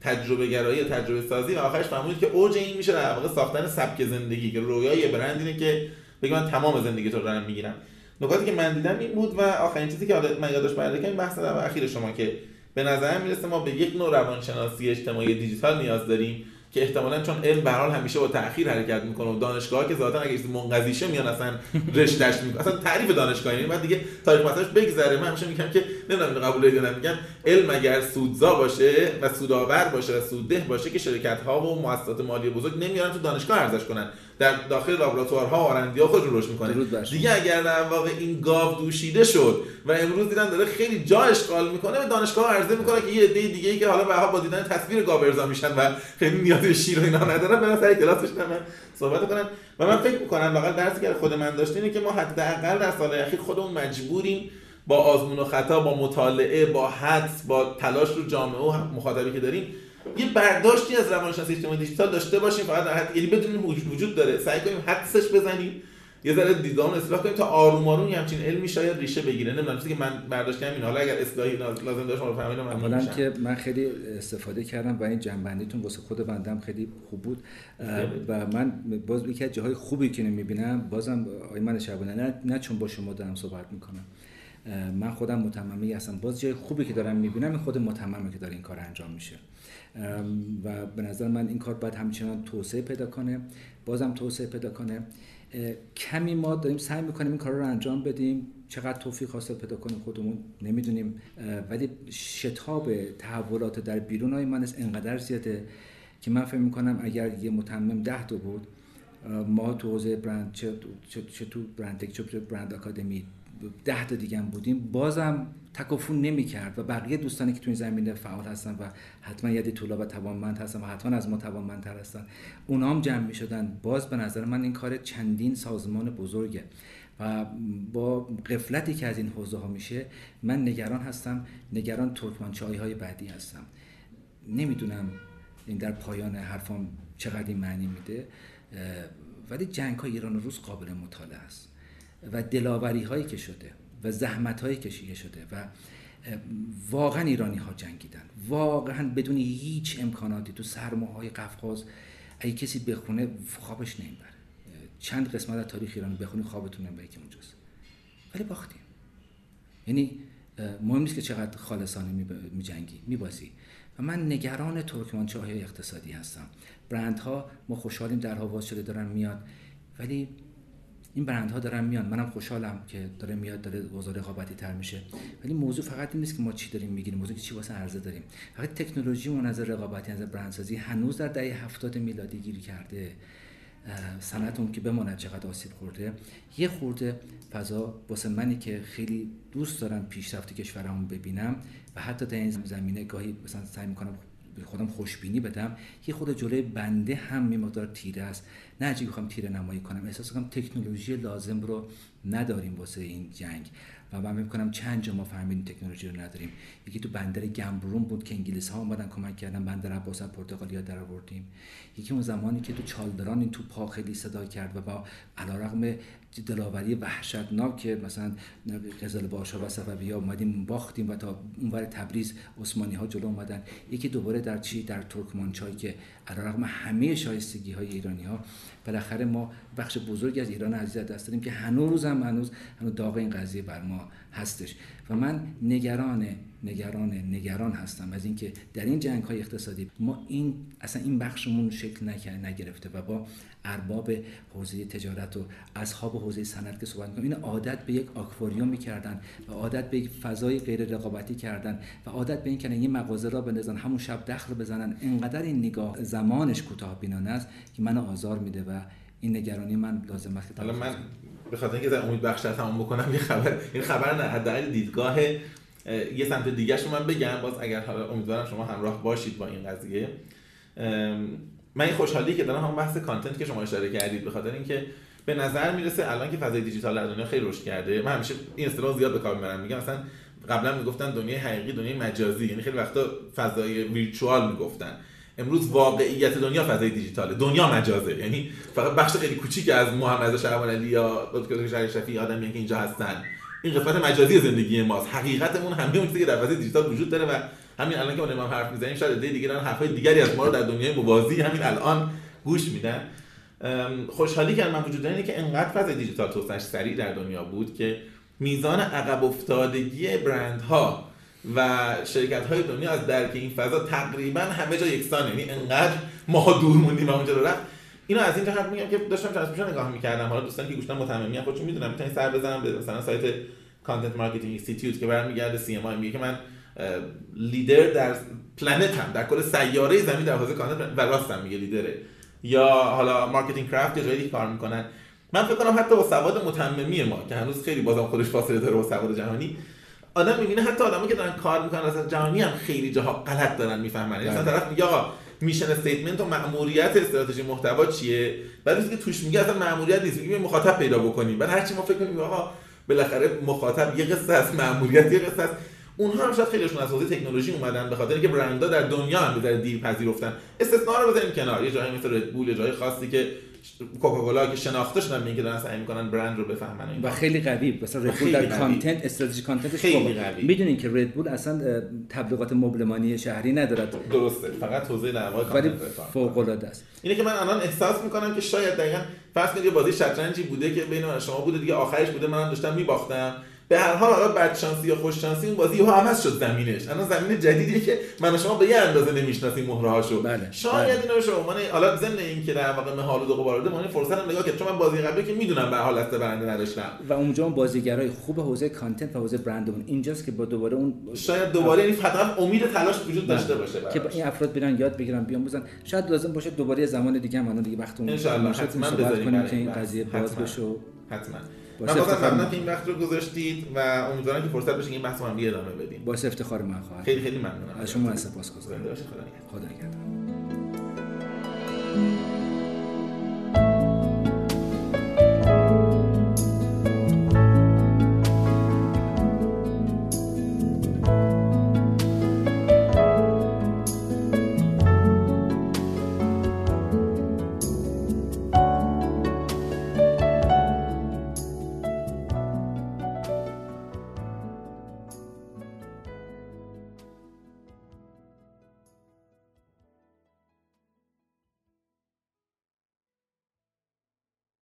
تجربه گرایی، تجربه سازی و آخرش فهمید که اوج این میشه در واقع ساختن سبک زندگی که رویای برند اینه که بگه من تمام زندگی تو رو دارم میگیرم. نکاتی که من دیدم این بود و آخرین چیزی که من یادش بردم این بحث در اخیر شما که به نظر میرسه ما به یک نوع روانشناسی اجتماعی دیجیتال نیاز داریم که احتمالاً چون علم به هر حال همیشه با تأخیر حرکت میکنه و دانشگاه‌ها که ذاتاً اگه چیز منقضیشه میان اصلا رشتهش میکنه، اصلا تعریف دانشگاه یعنی بعد دیگه تاریخ مسائلش بگذره. من همیشه میگم که نمیدونم قبول دارید یا نه، میگم علم اگر سودزا باشه و سودآور باشه و سودده باشه که شرکت‌ها و مؤسسات مالی بزرگ نمیارن تو دانشگاه ارزش کنن، در داخل لابراتوارها آرندیا خودش رو روشن میکنه. دیگه اگر در واقع این گاو دوشیده شد و امروز دیدن داره خیلی جا اشغال میکنه به دانشگاه عرضه میکنه که یه عده دیگه‌ای که حالا بهها با دیدن تصویر گاو ارضا میشن و خیلی نیاز شیر و اینا ندارن برن سر کلاسش نمن صحبت کنن. و من فکر میکنم واقعا درسی که خود من داشت اینه که ما حداقل در سال اخیر خودمون مجبوریم با آزمون و خطا، با مطالعه، با حدس، با تلاش رو جامعه و مخاطبی که داریم یه برداشتی از روانشناسی اجتماعی دیجیتال داشته باشیم. فقط حد یعنی بدونیم وجود داره، سعی کنیم حدسش بزنیم، یه ذره دیدامون اصلاح کنیم تا آروم آروم یه همچین علمی شاید ریشه بگیره. نمیدونم چیزی که من برداشتم اینه، حالا اگر اصلاحی لازم داشت شما بفرمایید. اولا که من خیلی استفاده کردم و این جنبندیتون واسه خود بندم خیلی خوب بود و من باز یکی از جاهای خوبی که میبینم بازم آقای مهندس شعبان علی، نه چون با شما دارم صحبت میکنم، من خودم متممی هستم، باز جای خوبی که دارم میبینم خود متمممه که داره این کار انجام میشه و به نظر من این کار باید همچنان توسعه پیدا کنه، بازم توسعه پیدا کنه. کمی ما داریم سعی میکنیم این کار رو انجام بدیم، چقدر توفیق حاصل پیدا کنیم خودمون نمیدونیم، ولی شتاب تحولات در بیرون های من انقدر زیاده که من فکر میکنم اگر یه متمم 10 تا بود ما تو حوزه برند چه تو برندتک چه برند اکادمی 10 تا دیگه هم بودیم بازم تکافون نمی‌کرد و بقیه دوستانی که تو این زمینه فعال هستن و حتما ید طلا و توانمند هستن و حتما از ما توانمندتر هستن اونا هم جمع می‌شدن. باز به نظر من این کار چندین سازمان بزرگه و با غفلتی که از این حوزه ها میشه من نگران هستم، نگران ترکمنچای‌های بعدی هستم. نمیدونم این در پایان حرفام چقدر این معنی میده، ولی جنگ‌های ایران و روس قابل مطالعه است و دلاوری‌هایی که شده و زحمت‌های کشیده شده و واقعا ایرانی‌ها جنگیدن، واقعا بدون هیچ امکاناتی تو سرماهای قفقاز اگه کسی بخونه خوابش نمیبره. چند قسمت از تاریخ ایران بخونی خوابتون نمیبره که اونجاست، ولی باختیم. یعنی مهم نیست که چقدر خالصانه می‌جنگی، می‌بازی. و من نگران ترکمنچای‌های اقتصادی هستم. برندها ما خوشحالیم درها باز شده دارن میاد، ولی این برندها دارن میان، منم خوشحالم که داره میاد، داره بازار رقابتی تر میشه، ولی موضوع فقط این نیست که ما چی داریم میگیریم، موضوع که چی واسه عرضه داریم. فقط تکنولوژی و نظر رقابتی از برندسازی هنوز در دهه 70 میلادی گیر کرده، صنعت اون که بماند چقدر آسیب خورده. یه خورده فضا واسه منی که خیلی دوست دارم پیشرفت کشورمون ببینم و حتی در این زمینه گاهی مثلا سعی میکنم خودم خوشبینی بدم، یه خود جلوی بنده هم مقدار تیره است. نه اگه بخوام تیره نمایی کنم، احساس می‌کنم تکنولوژی لازم رو نداریم واسه این جنگ و من فکر می‌کنم چند جا ما فهمیدیم تکنولوژی رو نداریم. یکی تو بندر گمبرون بود که انگلیس‌ها اومدن کمک کردن، بندر عباس از پرتغالیا درآوردیم. یکی اون زمانی که تو چالدران این تو پا خیلی صدا کرد و با علیرغم دلاوری وحشتناک که مثلا قزل باشا و صفوی‌ها اومدیم باختیم و تا اونور تبریز عثمانی‌ها جلو اومدن. یکی دوباره در چی در ترکمنچای که علیرغم همه شایستگی‌های ایرانی‌ها بالاخره ما بخش بزرگی از ایران عزیز دست داریم که هنوز هم هنوز داغ این قضیه بر ما هستش و من نگران هستم از اینکه در این جنگ‌های اقتصادی ما این بخشمون شکل نگرفته و با ارباب حوزه تجارت و اصحاب حوزه صنعت که صحبت می‌کنم، این عادت به یک آکواریوم می‌کردن و عادت به یک فضای غیر رقابتی کردن و عادت به این کردن یه مغازه را بندازن همون شب دخل بزنن. انقدر این نگاه زمانش کوتاه‌بینانه است که منو آزار میده و این نگرانی من لازم است. حالا من بخاطر اینکه در امید بخش تمام بکنم این خبر نه، حداقل دیدگاه یه سمت دیگه شو من بگم، باز اگر امیدوارم شما همراه باشید با این قضیه. من این خوشحالی که دارم همون بحث کانتنت که شما اشاره کردید، به خاطر اینکه به نظر میرسه الان که فضای دیجیتال در دنیا خیلی رشد کرده. من همیشه این اصطلاح زیاد به کار میبرم، میگم مثلا قبلا میگفتن دنیای حقیقی دنیای مجازی، یعنی خیلی وقتا فضای ویرچوال میگفتن، امروز واقعیت دنیا فضای دیجیتاله، دنیا مجازه، یعنی فقط بخش خیلی کوچیکی از مهندس شعبان علی یا کاتلر شهریار شفیعی آدمیه که اینجا هستن. این قسمت مجازی زندگی ماست، حقیقتمون همه اون چیزی که در فضای دیجیتال وجود داره و همین الان که ما حرف میزنیم شاید دیگه دارن حرفای دیگری از ما رو در دنیای موازی همین الان گوش میدن. خوشحالی که من وجود داره اینه که انقدر فضای دیجیتال توسعه سریع در دنیا بود که میزان عقب افتادگی برندها و شرکت‌های دنیا از درک این فضا تقریبا همه جا یکسانه، یعنی انقدر ما دور موندیم اونجا رو رفت. اینو از این جهت میگم که داشتم ترجمه‌شو نگاه می‌کردم، حالا دوستان که گوشتن متممی هم خودشون میدونن، میتونن سر بزنن به مثلا سایت کانتنت مارکتینگ اینستیتوت که برمیگرده سی ام آی، میگه که من لیدر در پلنتم، در کل سیاره زمین در حوزه کانتنت و راستم میگه لیدره، یا حالا مارکتینگ کرافتز جایی کار می‌کنن. من فکر کنم حتی با سواد متممی ما که هنوز خیلی بازم خودش فاصله داره با سواد جهانی، آدم می‌بینه حتی آدمایی که دارن کار می‌کنن اصلا جهانی هم خیلی جاها غلط دارن می‌فهمن. مثلا طرف میگه آقا میشن استیتمنت و مأموریت استراتژی محتوا چیه؟ بعد چیزی که توش میگه اصلا مأموریت نیست، میگه مخاطب پیدا بکنیم. بعد هرچی ما فکر کنیم آقا بالاخره مخاطب یه قصه است، مأموریت یه قصه است. اونها هم شاید خیلیشون از حوزه تکنولوژی اومدن به خاطر اینکه برندها در دنیا هم به دیر پذیرفتن. استثنا رو بذاریم کنار، یه جایی مثل رد بول، یه جایی خاصی که کوکاکولا که شناخته شدن میگه دارن سعی میکنن برند رو بفهمن و خیلی قوی. مثلا رد بول در کانتنت استراتژی کانتنتش خیلی قوی، میدونین که رد بول اصلا تبلیغات مبلمانی شهری ندارد، درسته، فقط حوزه نرمای کانتنت فوق العاده است. اینه که من الان احساس میکنم که شاید دقیقاً فرض کنید یه بازی شطرنجی بوده که بین شما بوده دیگه، آخرش بوده منم داشتم میباختم. به هر حال حالا بدشانسی یا خوششانسی اون بازی ها عوض شد زمینش، الان زمین جدیدیه که من و شما به یه اندازه نمیشناسیم مهرهاشو. شاید اینا به شما حالا ضمن این که در واقع محال و دوباره معنی فرصت هم نگاه کرد، چون من بازی قبلی که میدونم به حال است برنده نداشتم و اونجا اون بازیگرای خوب حوزه کانتنت و حوزه برندمون اینجاست که با دوباره اون شاید دوباره این فقط امید تلاش وجود داشته باشه که این افراد برن یاد بگیرن بیاموزن. شاید لازم باشه دوباره زمان دیگه هم دیگه وقت اون شاید ما صحبت کنیم که این قضیه باز بشه. حتما من بازم ممنونم که این وقت رو گذاشتید و امیدوارم که فرصت بشه این بحث رو هم ادامه بدیم. باعث افتخار من خواهد. خیلی ممنونم. از شما سپاسگزارم. خدا نگهدار.